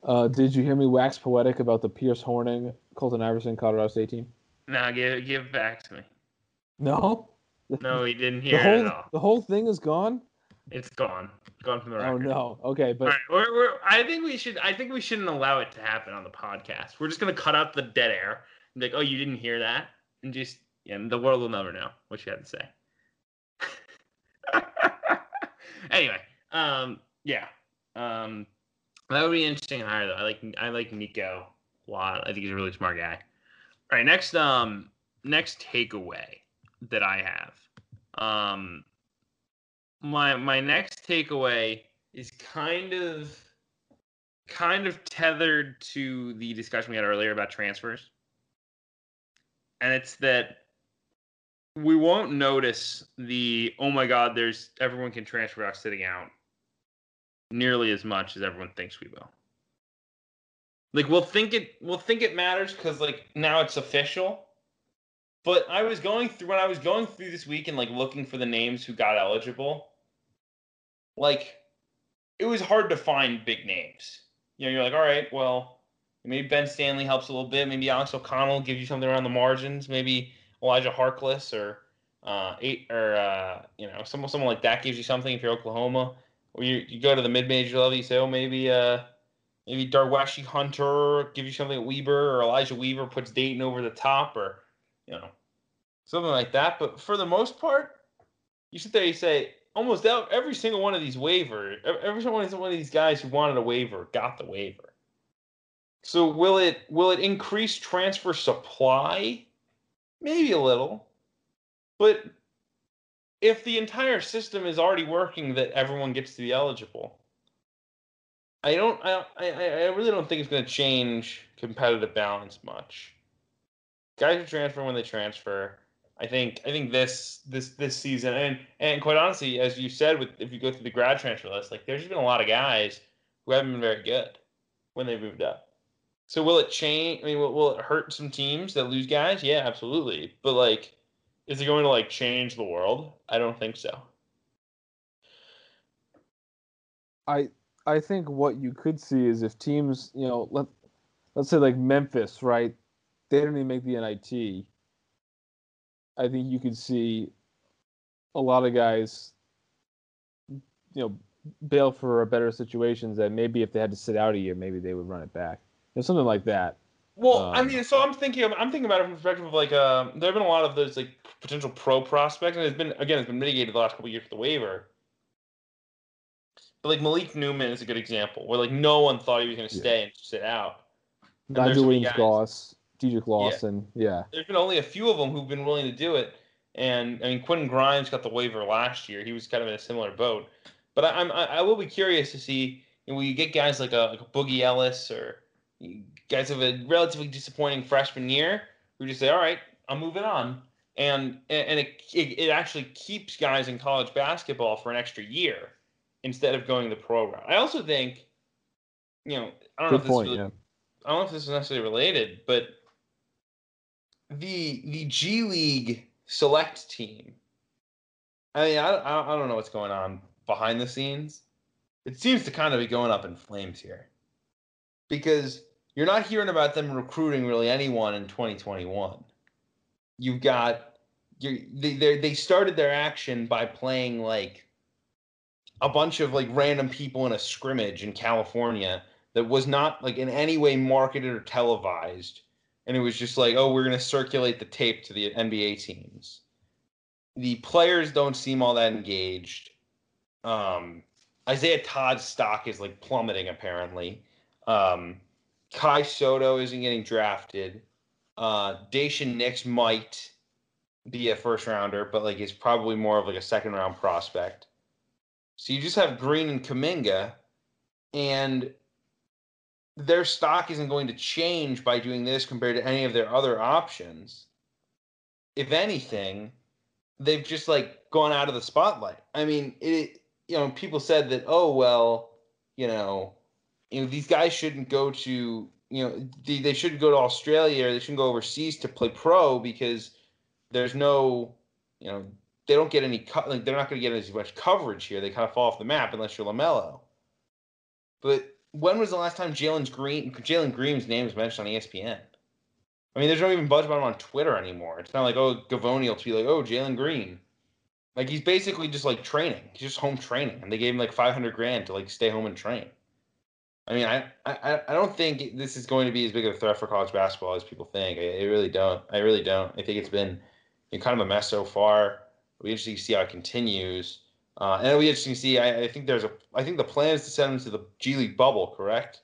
Uh, did you hear me wax poetic about the Pierce Horning, Colton Iverson, Colorado State team? No, give give back to me. No? No, he didn't hear whole, it at all. The whole thing is gone? It's gone. It's gone from the record. Oh, no. Okay, but... All right, we're, we're, I, think we should, I think we shouldn't allow it to happen on the podcast. We're just going to cut out the dead air and be like, oh, you didn't hear that? And just, yeah, the world will never know what you had to say. Anyway, um, yeah. Um... That would be interesting hire, though. I like I like Niko a lot. I think he's a really smart guy. All right, next um next takeaway that I have. Um my my next takeaway is kind of kind of tethered to the discussion we had earlier about transfers. And it's that we won't notice the oh my god, there's everyone can transfer out sitting out nearly as much as everyone thinks we will. Like we'll think it we'll think it matters because like now it's official. But I was going through when I was going through this week and like looking for the names who got eligible, like it was hard to find big names. You know, you're like, all right, well, maybe Ben Stanley helps a little bit, maybe Alex O'Connell gives you something around the margins, maybe Elijah Harkless or uh eight or uh you know, someone someone like that gives you something if you're Oklahoma. Or you, you go to the mid-major level, you say, oh, maybe uh, maybe Darwashi Hunter gives you something at Weber, or Elijah Weaver puts Dayton over the top, or, you know, something like that. But for the most part, you sit there, you say, almost every single one of these waiver, every single one of these guys who wanted a waiver got the waiver. So will it will it increase transfer supply? Maybe a little. But... if the entire system is already working that everyone gets to be eligible, I don't, I, I, I really don't think it's going to change competitive balance much. Guys who transfer when they transfer. I think, I think this, this, this season, and and quite honestly, as you said, with if you go through the grad transfer list, like there's been a lot of guys who haven't been very good when they moved up. So will it change? I mean, will, will it hurt some teams that lose guys? Yeah, absolutely. But like, is it going to, like, change the world? I don't think so. I I think what you could see is if teams, you know, let, let's say, like, Memphis, right? They don't even make the N I T. I think you could see a lot of guys, you know, bail for better situations that maybe if they had to sit out a year, maybe they would run it back. You know, something like that. Well, um, I mean, so I'm thinking, I'm thinking about it from the perspective of like, uh, there have been a lot of those like potential pro prospects, and it's been again, it's been mitigated the last couple of years with the waiver. But like Malik Newman is a good example, where like no one thought he was going to stay yeah. and sit out. Nigel Williams-Goss, Dedrick Lawson, yeah. yeah. There's been only a few of them who've been willing to do it, and I mean, Quentin Grimes got the waiver last year. He was kind of in a similar boat. But I, I'm, I, I will be curious to see you know, when you get guys like a, like a Boogie Ellis or. You guys have a relatively disappointing freshman year who just say, all right, I'm moving on. And and it, it it actually keeps guys in college basketball for an extra year instead of going the pro route. I also think, you know, I don't Good know if this point, really, yeah. I don't know if this is necessarily related, but the the G League select team I mean, I, I don't know what's going on behind the scenes. It seems to kind of be going up in flames here, because you're not hearing about them recruiting really anyone in twenty twenty-one. You've got you they they started their action by playing like a bunch of like random people in a scrimmage in California that was not like in any way marketed or televised, and it was just like, oh, we're going to circulate the tape to the N B A teams. The players don't seem all that engaged. Um, Isaiah Todd's stock is like plummeting apparently. Um, Kai Soto isn't getting drafted. Uh, Dacian Nix might be a first rounder, but like it's probably more of like a second round prospect. So you just have Green and Kuminga, and their stock isn't going to change by doing this compared to any of their other options. If anything, they've just like gone out of the spotlight. I mean, it. You know, people said that, oh, well, you know, you know, these guys shouldn't go to, you know, they, they shouldn't go to Australia, or they shouldn't go overseas to play pro, because there's no, you know, they don't get any, co- like, they're not going to get as much coverage here. They kind of fall off the map unless you're LaMelo. But when was the last time Jalen Green, Jalen Green's name was mentioned on E S P N? I mean, there's no even buzz about him on Twitter anymore. It's not like, oh, Gavoni will be like, oh, Jalen Green. Like, he's basically just, like, training. He's just home training. And they gave him, like, five hundred grand to, like, stay home and train. I mean, I, I, I don't think this is going to be as big of a threat for college basketball as people think. I, I really don't. I really don't. I think it's been you know, kind of a mess so far. It'll be interesting to see how it continues. Uh, and it'll be interesting to see. I, I think there's a – I think the plan is to send him to the G League bubble, correct?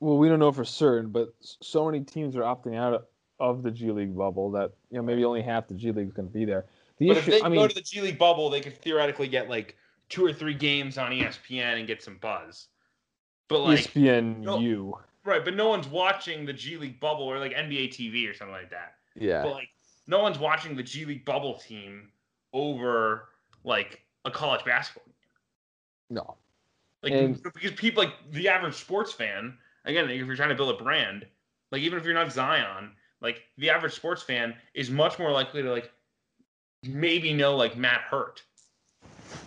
Well, we don't know for certain, but so many teams are opting out of – of the G League bubble that, you know, maybe only half the G League's going to be there. The but issue, if they I mean, go to the G League bubble, they could theoretically get, like, two or three games on E S P N and get some buzz. But like E S P N U. No, right, but no one's watching the G League bubble or, like, N B A T V or something like that. Yeah. But, like, no one's watching the G League bubble team over, like, a college basketball game. No. Like, and, because people, like, the average sports fan, again, if you're trying to build a brand, like, even if you're not Zion, like, the average sports fan is much more likely to, like, maybe know, like, Matt Hurt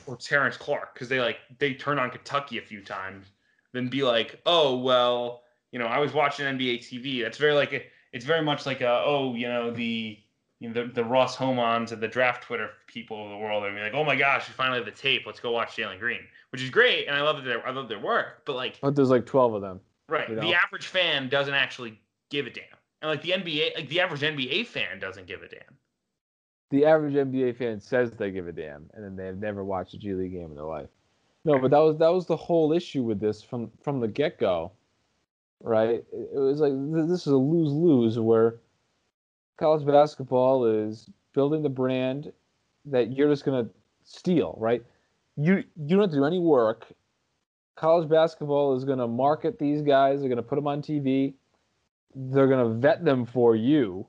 or Terrence Clark, because they, like, they turn on Kentucky a few times, than be like, oh, well, you know, I was watching N B A T V. That's very, like, a, it's very much like, a, oh, you know, the you know the, the Ross Homans and the draft Twitter people of the world are like, oh, my gosh, we finally have the tape. Let's go watch Jalen Green, which is great, and I love their, I love their work. But, like... But there's, like, twelve of them. Right. You know? The average fan doesn't actually give a damn. And, like, the N B A, like, the average N B A fan doesn't give a damn. The average N B A fan says they give a damn, and then they have never watched a G League game in their life. No, but that was that was the whole issue with this from, from the get-go, right? It was like, this is a lose-lose, where college basketball is building the brand that you're just going to steal, right? You, you don't have to do any work. College basketball is going to market these guys. They're going to put them on T V. They're gonna vet them for you,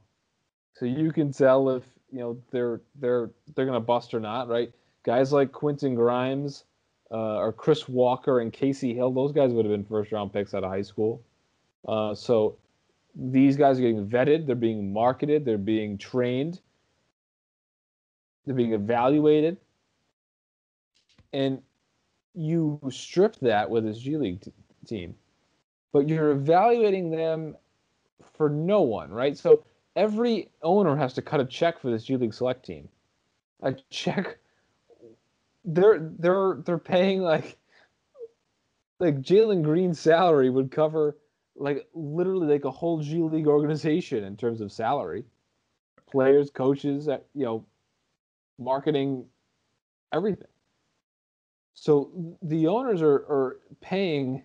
so you can tell if you know they're they're they're gonna bust or not, right? Guys like Quentin Grimes, uh, or Chris Walker and Casey Hill, those guys would have been first round picks out of high school. Uh, so these guys are getting vetted, they're being marketed, they're being trained, they're being evaluated, and you strip that with this G League t- team, but you're evaluating them for no one, right? So every owner has to cut a check for this G League Select team. A check. They're they're they're paying like like Jalen Green's salary would cover like literally like a whole G League organization in terms of salary, players, coaches, you know, marketing, everything. So the owners are are paying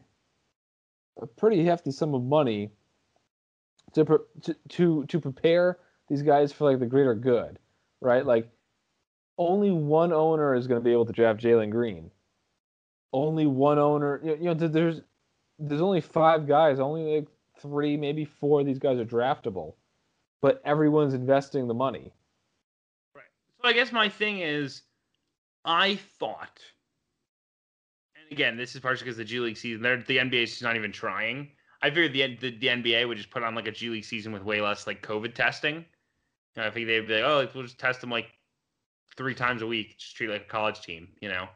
a pretty hefty sum of money To, to to prepare these guys for, like, the greater good, right? Like, only one owner is going to be able to draft Jalen Green. Only one owner, you know, there's there's only five guys, only like three, maybe four of these guys are draftable, but everyone's investing the money. Right. So I guess my thing is, I thought, and again, this is partially because the G League season, the N B A is not even trying. I figured the, the the N B A would just put on, like, a G League season with way less, like, COVID testing. And I think they'd be like, oh, like, we'll just test them, like, three times a week, just treat it like a college team, you know.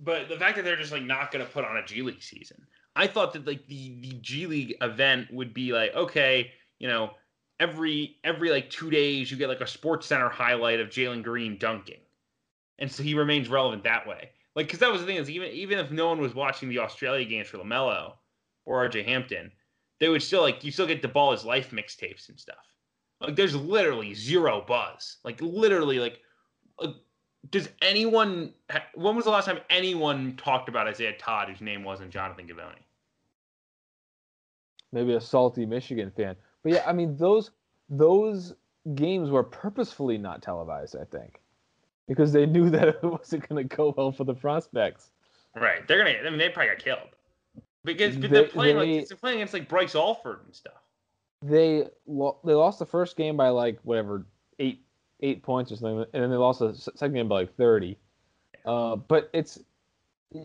But the fact that they're just like not going to put on a G League season, I thought that like the, the G League event would be like, okay, you know, every every like two days you get like a Sports Center highlight of Jalen Green dunking, and so he remains relevant that way. Like, because that was the thing is even even if no one was watching the Australia games for LaMelo or R J Hampton, they would still like you still get the Ball Is Life mixtapes and stuff. Like, there's literally zero buzz. Like, literally, like, uh, does anyone... Ha- when was the last time anyone talked about Isaiah Todd, whose name wasn't Jonathan Givony? Maybe a salty Michigan fan. But, yeah, I mean, those those games were purposefully not televised, I think, because they knew that it wasn't going to go well for the prospects. Right. They're going to... I mean, they probably got killed. Because they, they're, playing, they, like, they're playing against, like, Bryce Alford and stuff. They lo- they lost the first game by like whatever eight eight points or something, and then they lost the second game by like thirty. Uh, but it's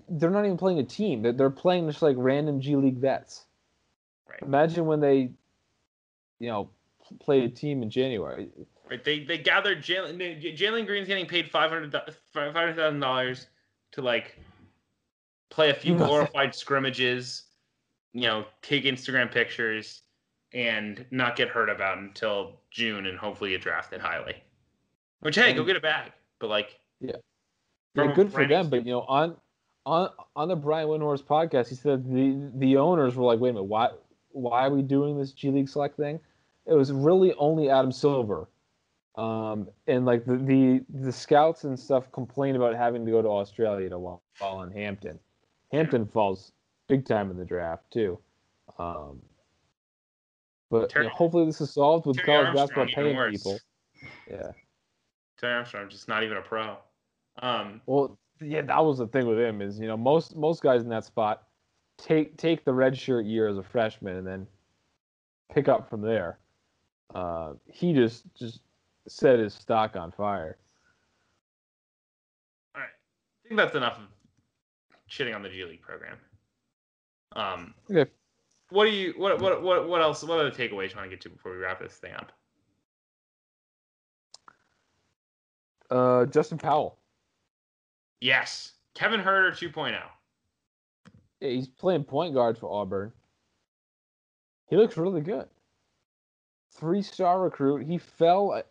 they're not even playing a team; they're, they're playing just like random G League vets. Right. Imagine when they, you know, played a team in January. Right. They they gathered Jalen Jalen Green's getting paid five hundred five hundred thousand dollars to like play a few glorified scrimmages, you know, take Instagram pictures. And not get heard about until June, and hopefully get drafted highly. Which, hey, go get a bag. But like, yeah, yeah good for them. But you know, on on on the Brian Windhorst podcast, he said the the owners were like, wait a minute, why why are we doing this G League Select thing? It was really only Adam Silver, um, and like the, the the scouts and stuff complained about having to go to Australia to fall on Hampton. Hampton falls big time in the draft too. Um, But Terry, you know, hopefully this is solved with Terry college Armstrong basketball paying worse. People. Yeah. Terry Armstrong, just not even a pro. Um, well, yeah, that was the thing with him is, you know, most most guys in that spot take take the redshirt year as a freshman and then pick up from there. Uh, he just, just set his stock on fire. All right. I think that's enough of shitting on the G League program. Um, okay. What do you what what what what else? What other takeaways you want to get to before we wrap this thing up? Uh, Justin Powell. Yes, Kevin Herter two point oh. Yeah, he's playing point guard for Auburn. He looks really good. Three-star recruit. He fell. I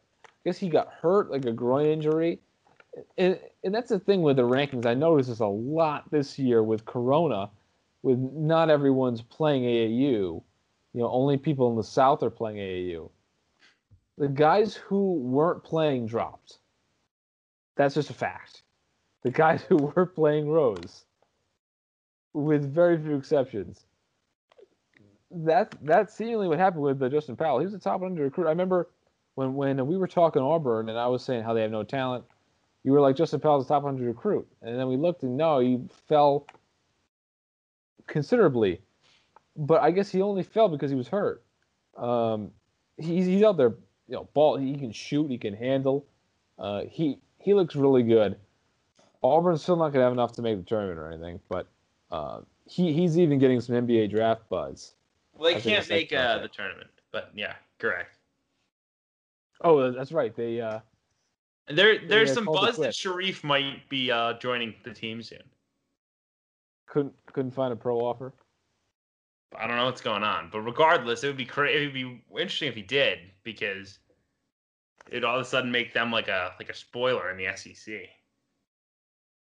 guess he got hurt, like a groin injury, and and that's the thing with the rankings. I noticed this a lot this year with Corona. With not everyone's playing A A U, you know, only people in the South are playing A A U. The guys who weren't playing dropped. That's just a fact. The guys who were playing rose, with very few exceptions. That that's seemingly what happened with uh, Justin Powell. He was a top one hundred recruit. I remember when when we were talking Auburn and I was saying how they have no talent. You were like, Justin Powell's a top one hundred recruit, and then we looked and no, he fell. Considerably, but I guess he only fell because he was hurt. Um, he's he's out there, you know, ball. He can shoot. He can handle. Uh, he he looks really good. Auburn's still not gonna have enough to make the tournament or anything, but uh, he he's even getting some N B A draft buzz. Well, they I can't make uh, the tournament, but yeah, correct. Oh, that's right. They uh, there there's they some buzz that Sharif might be uh, joining the team soon. Couldn't couldn't find a pro offer. I don't know what's going on, but regardless, it would be cra- it would be interesting if he did because it'd all of a sudden make them like a like a spoiler in the S E C.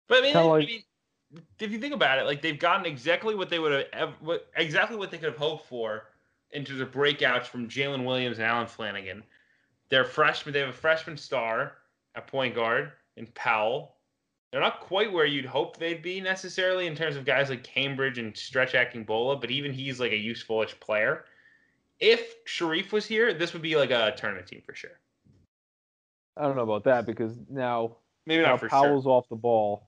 But I mean, like, I mean if you think about it, like they've gotten exactly what they would have exactly what they could have hoped for in terms of breakouts from Jalen Williams and Allen Flanagan. They're freshmen. They have a freshman star at point guard in Powell. They're not quite where you'd hope they'd be necessarily in terms of guys like Cambridge and Stretch Akingbola, but even he's like a useful-ish player. If Sharif was here, this would be like a tournament team for sure. I don't know about that because now, Maybe not now for Powell's sure. off the ball.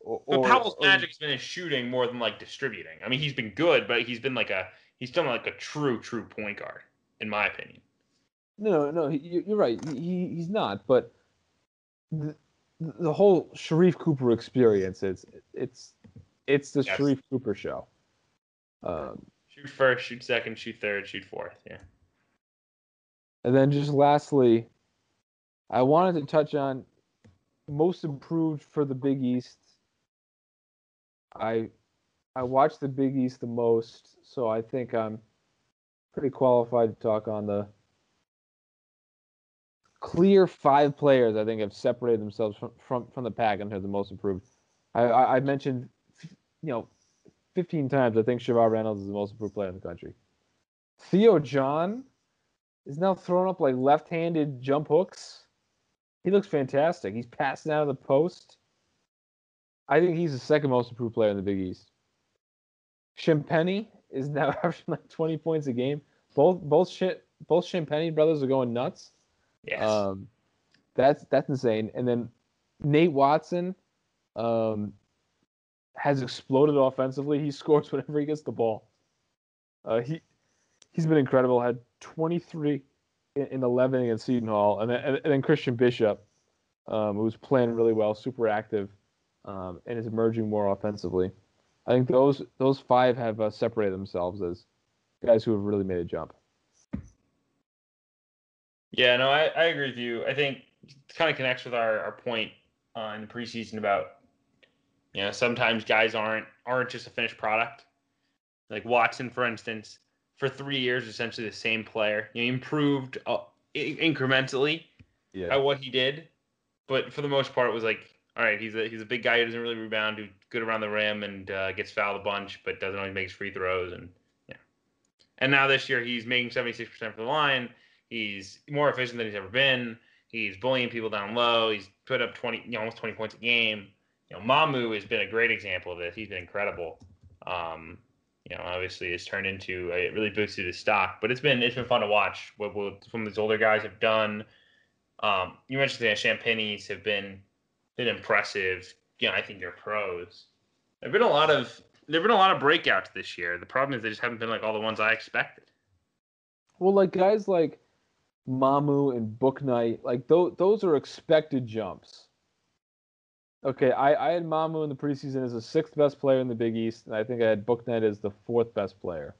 Or, but Powell's or, magic has been his shooting more than like distributing. I mean, he's been good, but he's been like a he's done like a true, true point guard, in my opinion. No, no, he, you're right. He he's not, but. The, The whole Sharif Cooper experience, it's it's it's the yes. Sharif Cooper show. Um, shoot first, shoot second, shoot third, shoot fourth, yeah. And then just lastly, I wanted to touch on most improved for the Big East. I I watch the Big East the most, so I think I'm pretty qualified to talk on the clear five players I think have separated themselves from, from, from the pack and are the most improved. I, I, I mentioned, you know, fifteen times I think Sherrod Reynolds is the most improved player in the country. Theo John is now throwing up like left-handed jump hooks. He looks fantastic. He's passing out of the post. I think he's the second most improved player in the Big East. Schimpeni is now averaging like twenty points a game. Both both shit both Schimpeni brothers are going nuts. Yes, um, that's that's insane. And then Nate Watson um, has exploded offensively. He scores whenever he gets the ball. Uh, he he's been incredible. Had twenty-three in, in eleven against Seton Hall, and then, and, and then Christian Bishop, um, who's playing really well, super active, um, and is emerging more offensively. I think those those five have uh, separated themselves as guys who have really made a jump. Yeah, no, I, I agree with you. I think it kind of connects with our, our point uh, in the preseason about, you know, sometimes guys aren't aren't just a finished product. Like Watson, for instance, for three years, essentially the same player. You know, he improved uh, incrementally yeah. by what he did, but for the most part, it was like, all right, he's a he's a big guy who doesn't really rebound, who's good around the rim and uh, gets fouled a bunch, but doesn't always make his free throws. And yeah, and now this year he's making seventy-six percent from the line. He's more efficient than he's ever been. He's bullying people down low. He's put up twenty, you know, almost twenty points a game. You know, Mamu has been a great example of this. He's been incredible. Um, you know, obviously it's turned into a, it really boosted his stock. But it's been it's been fun to watch what, what some of these older guys have done. Um, you mentioned the Champagnes have been been impressive. You know, I think they're pros. There've been a lot of there've been a lot of breakouts this year. The problem is they just haven't been like all the ones I expected. Well, like guys like Mamu and Booknight, like those, those are expected jumps. Okay, I, I had Mamu in the preseason as the sixth best player in the Big East, and I think I had Booknight as the fourth best player.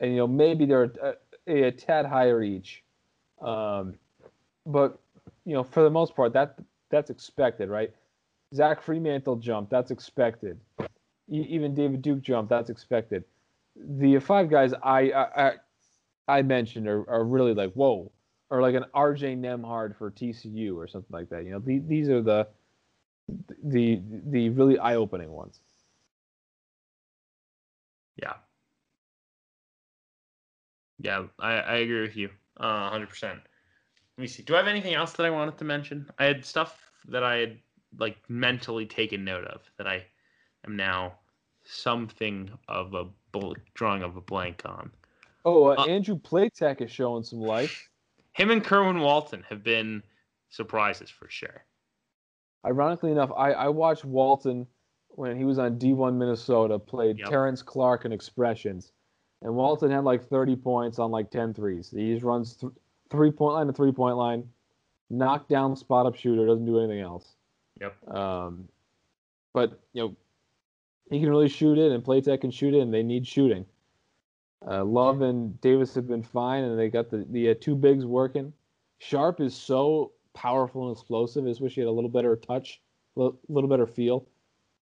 And you know, maybe they're a, a, a tad higher each, um, but you know, for the most part, that that's expected, right? Zach Fremantle jump, that's expected. E- even David Duke jump, that's expected. The five guys I. I, I I mentioned are, are really like, whoa, or like an R J Nembhard for T C U or something like that. You know, the, these are the the the really eye-opening ones. Yeah. Yeah, I, I agree with you uh, one hundred percent. Let me see. Do I have anything else that I wanted to mention? I had stuff that I had, like, mentally taken note of that I am now something of a bl- drawing of a blank on. Oh, uh, uh, Andrew Platek is showing some life. Him and Kerwin Walton have been surprises for sure. Ironically enough, I, I watched Walton when he was on D one Minnesota, played yep. Terrence Clark in Expressions. And Walton had like thirty points on like ten threes. He just runs th- three-point line to three-point line, knock down spot-up shooter, doesn't do anything else. Yep. Um, but, you know, he can really shoot it, and Platek can shoot it, and they need shooting. Uh, Love and Davis have been fine, and they got the, the uh, two bigs working. Sharp is so powerful and explosive. I just wish he had a little better touch, a little, little better feel.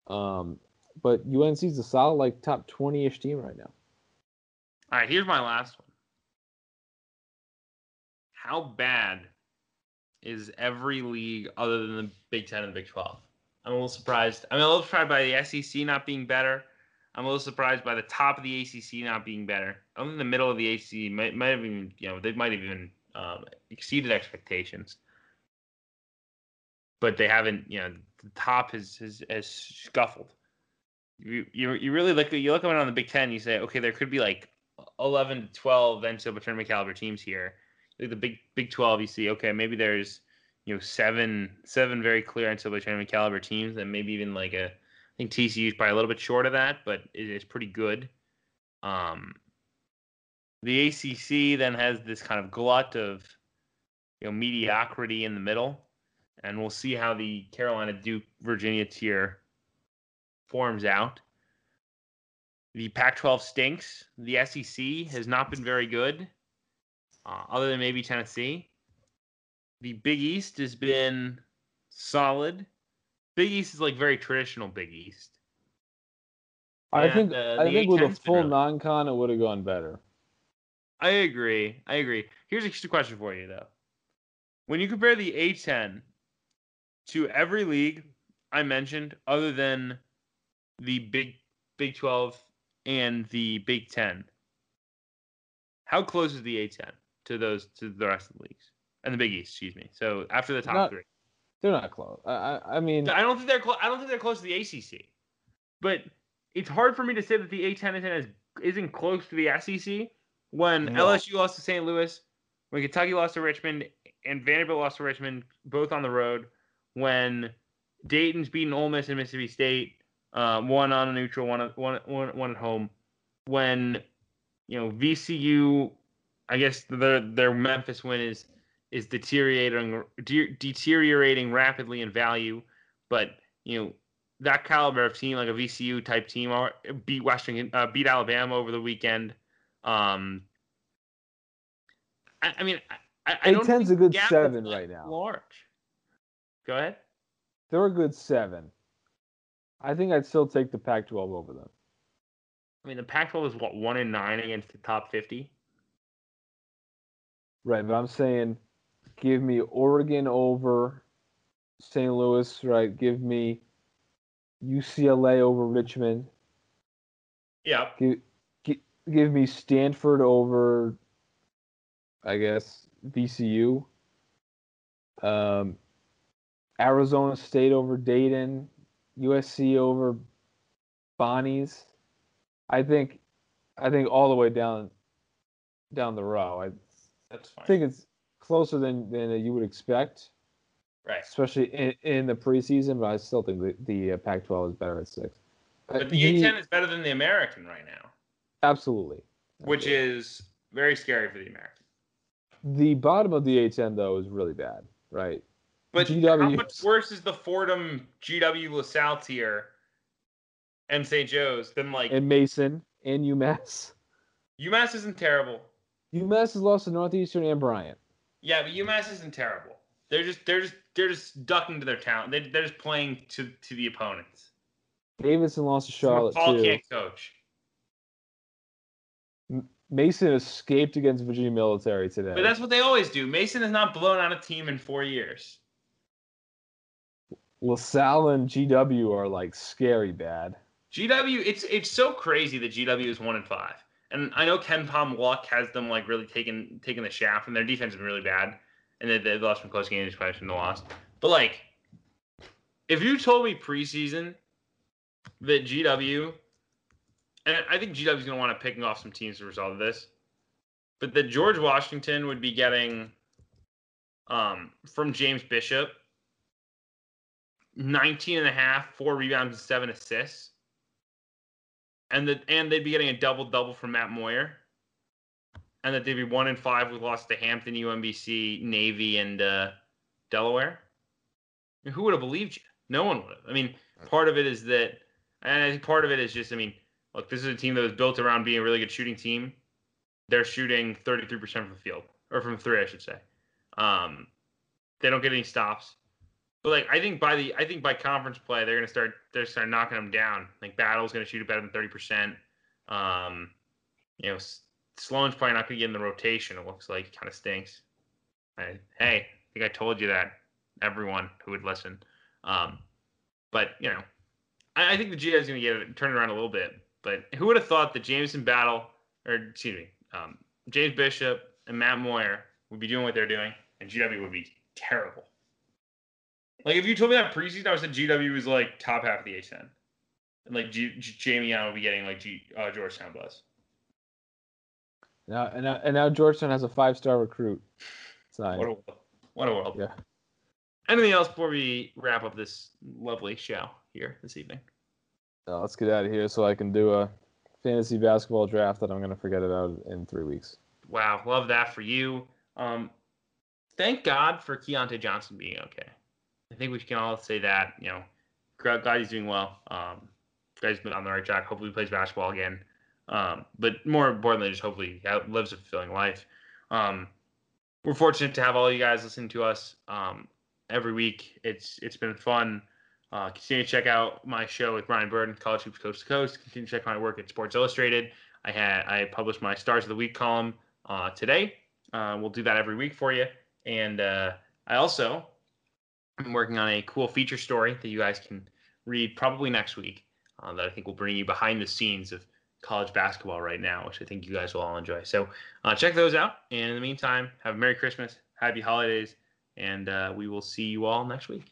Um, but U N C's a solid, like, top twenty-ish team right now. All right, here's my last one. How bad is every league other than the Big Ten and the Big Twelve? I'm a little surprised. I'm a little surprised by the S E C not being better. I'm a little surprised by the top of the A C C not being better. I think the middle of the A C C might, might have even, you know, they might have even um, exceeded expectations. But they haven't, you know, the top has, has, has scuffled. You, you you really look you look around the Big Ten, you say, okay, there could be like eleven to twelve N C double A tournament caliber teams here. Like the Big Big twelve, you see, okay, maybe there's, you know, seven seven very clear N C double A tournament caliber teams, and maybe even like a I think T C U is probably a little bit short of that, but it is pretty good. Um, the A C C then has this kind of glut of, you know, mediocrity in the middle, and we'll see how the Carolina, Duke, Virginia tier forms out. The Pac twelve stinks. The S E C has not been very good, uh, other than maybe Tennessee. the Big East has been solid. Big East is like very traditional Big East. I and, think uh, I think with a full really... non-con, it would have gone better. I agree. I agree. Here's a question for you, though. When you compare the A ten to every league I mentioned, other than the Big Big Twelve and the Big Ten, how close is the A ten to those to the rest of the leagues and the Big East? Excuse me. So after the top not, three, they're not close. I I mean, I don't think they're close. I don't think they're close to the A C C, but it's hard for me to say that the A ten is, isn't close to the S E C when no. L S U lost to Saint Louis, when Kentucky lost to Richmond, and Vanderbilt lost to Richmond, both on the road, when Dayton's beaten Ole Miss and Mississippi State, um, one on a neutral, one, one, one, one at home, when, you know, V C U, I guess their their Memphis win is is deteriorating de- deteriorating rapidly in value, but, you know, that caliber of team, like a V C U type team, beat Western, uh, beat Alabama over the weekend. Um, I, I mean, I, I don't think a good seven right now. Large. Go ahead. They're a good seven. I think I'd still take the Pac twelve over them. I mean, the Pac twelve is what, one and nine against the top fifty. Right, but I'm saying, give me Oregon over Saint Louis. Right, give me U C L A over Richmond. Yeah. Give, give, give me Stanford over, I guess, V C U. Um, Arizona State over Dayton. U S C over Bonnies. I think, I think all the way down, down the row. I That's fine. think it's closer than, than you would expect. Right, especially in, in the preseason, but I still think the, the uh, Pac twelve is better at six. But uh, the A ten is better than the American right now. Absolutely. Which okay. is very scary for the American. The bottom of the A ten, though, is really bad, right? But G W, how much worse is the Fordham, G W, LaSalle tier and Saint Joe's than, like... And Mason and UMass. UMass isn't terrible. UMass has lost to Northeastern and Bryant. Yeah, but UMass isn't terrible. They're just they're just they're just ducking to their talent. They they're just playing to, to the opponents. Davidson lost to Charlotte. Paul too. Can't coach. M- Mason escaped against Virginia Military today. But that's what they always do. Mason has not blown out a team in four years. LaSalle and G W are like scary bad. G W, it's it's so crazy that G W is one and five. And I know Ken Pom Luck has them like really taking taking the shaft, and their defense has been really bad. And they, they lost from close games, probably from the loss. But, like, if you told me preseason that G W, and I think G W's going to want to pick off some teams as a result of this, but that George Washington would be getting um, from James Bishop nineteen and a half, four rebounds, and seven assists, and that and they'd be getting a double-double from Matt Moyer, and that they'd be one and five with loss to Hampton, U M B C, Navy, and uh, Delaware. I mean, who would have believed you? No one would have. I mean, part of it is that, and I think part of it is just, I mean, look, this is a team that was built around being a really good shooting team. They're shooting thirty-three percent from the field, or from three, I should say. Um, they don't get any stops. But, like, I think by the, I think by conference play, they're going to start, they're start knocking them down. Like, Battle's going to shoot it better than thirty percent. Um, you know, Sloan's probably not going to get in the rotation, it looks like. It kind of stinks. I, hey, I think I told you that, everyone who would listen. Um, but, you know, I, I think the G O's going to get it, turn it around a little bit. But who would have thought that Jameson Battle, or excuse me, um, James Bishop and Matt Moyer would be doing what they're doing, and G W would be terrible. Like, if you told me that preseason, I would have said G W was, like, top half of the A ten. And, like, G- G- Jamie Allen would be getting, like, G- uh, Georgetown buzz. Now, and, now, and now Georgetown has a five-star recruit. What a, what a world. Yeah. Anything else before we wrap up this lovely show here this evening? No, let's get out of here so I can do a fantasy basketball draft that I'm going to forget about in three weeks. Wow, love that for you. Um, thank God for Keontae Johnson being okay. I think we can all say that. You know, glad he's doing well. Um, guy's been on the right track. Hopefully he plays basketball again. Um, but more importantly, just hopefully lives a fulfilling life. Um, we're fortunate to have all you guys listen to us um, every week. It's It's been fun. Uh, continue to check out my show with Brian Burden, College Hoops Coast to Coast. Continue to check my work at Sports Illustrated. I had I published my Stars of the Week column uh, today. Uh, we'll do that every week for you. And uh, I also am working on a cool feature story that you guys can read probably next week uh, that I think will bring you behind the scenes of college basketball right now, which I think you guys will all enjoy. So uh, check those out. And in the meantime, have a Merry Christmas, Happy Holidays, and uh, we will see you all next week.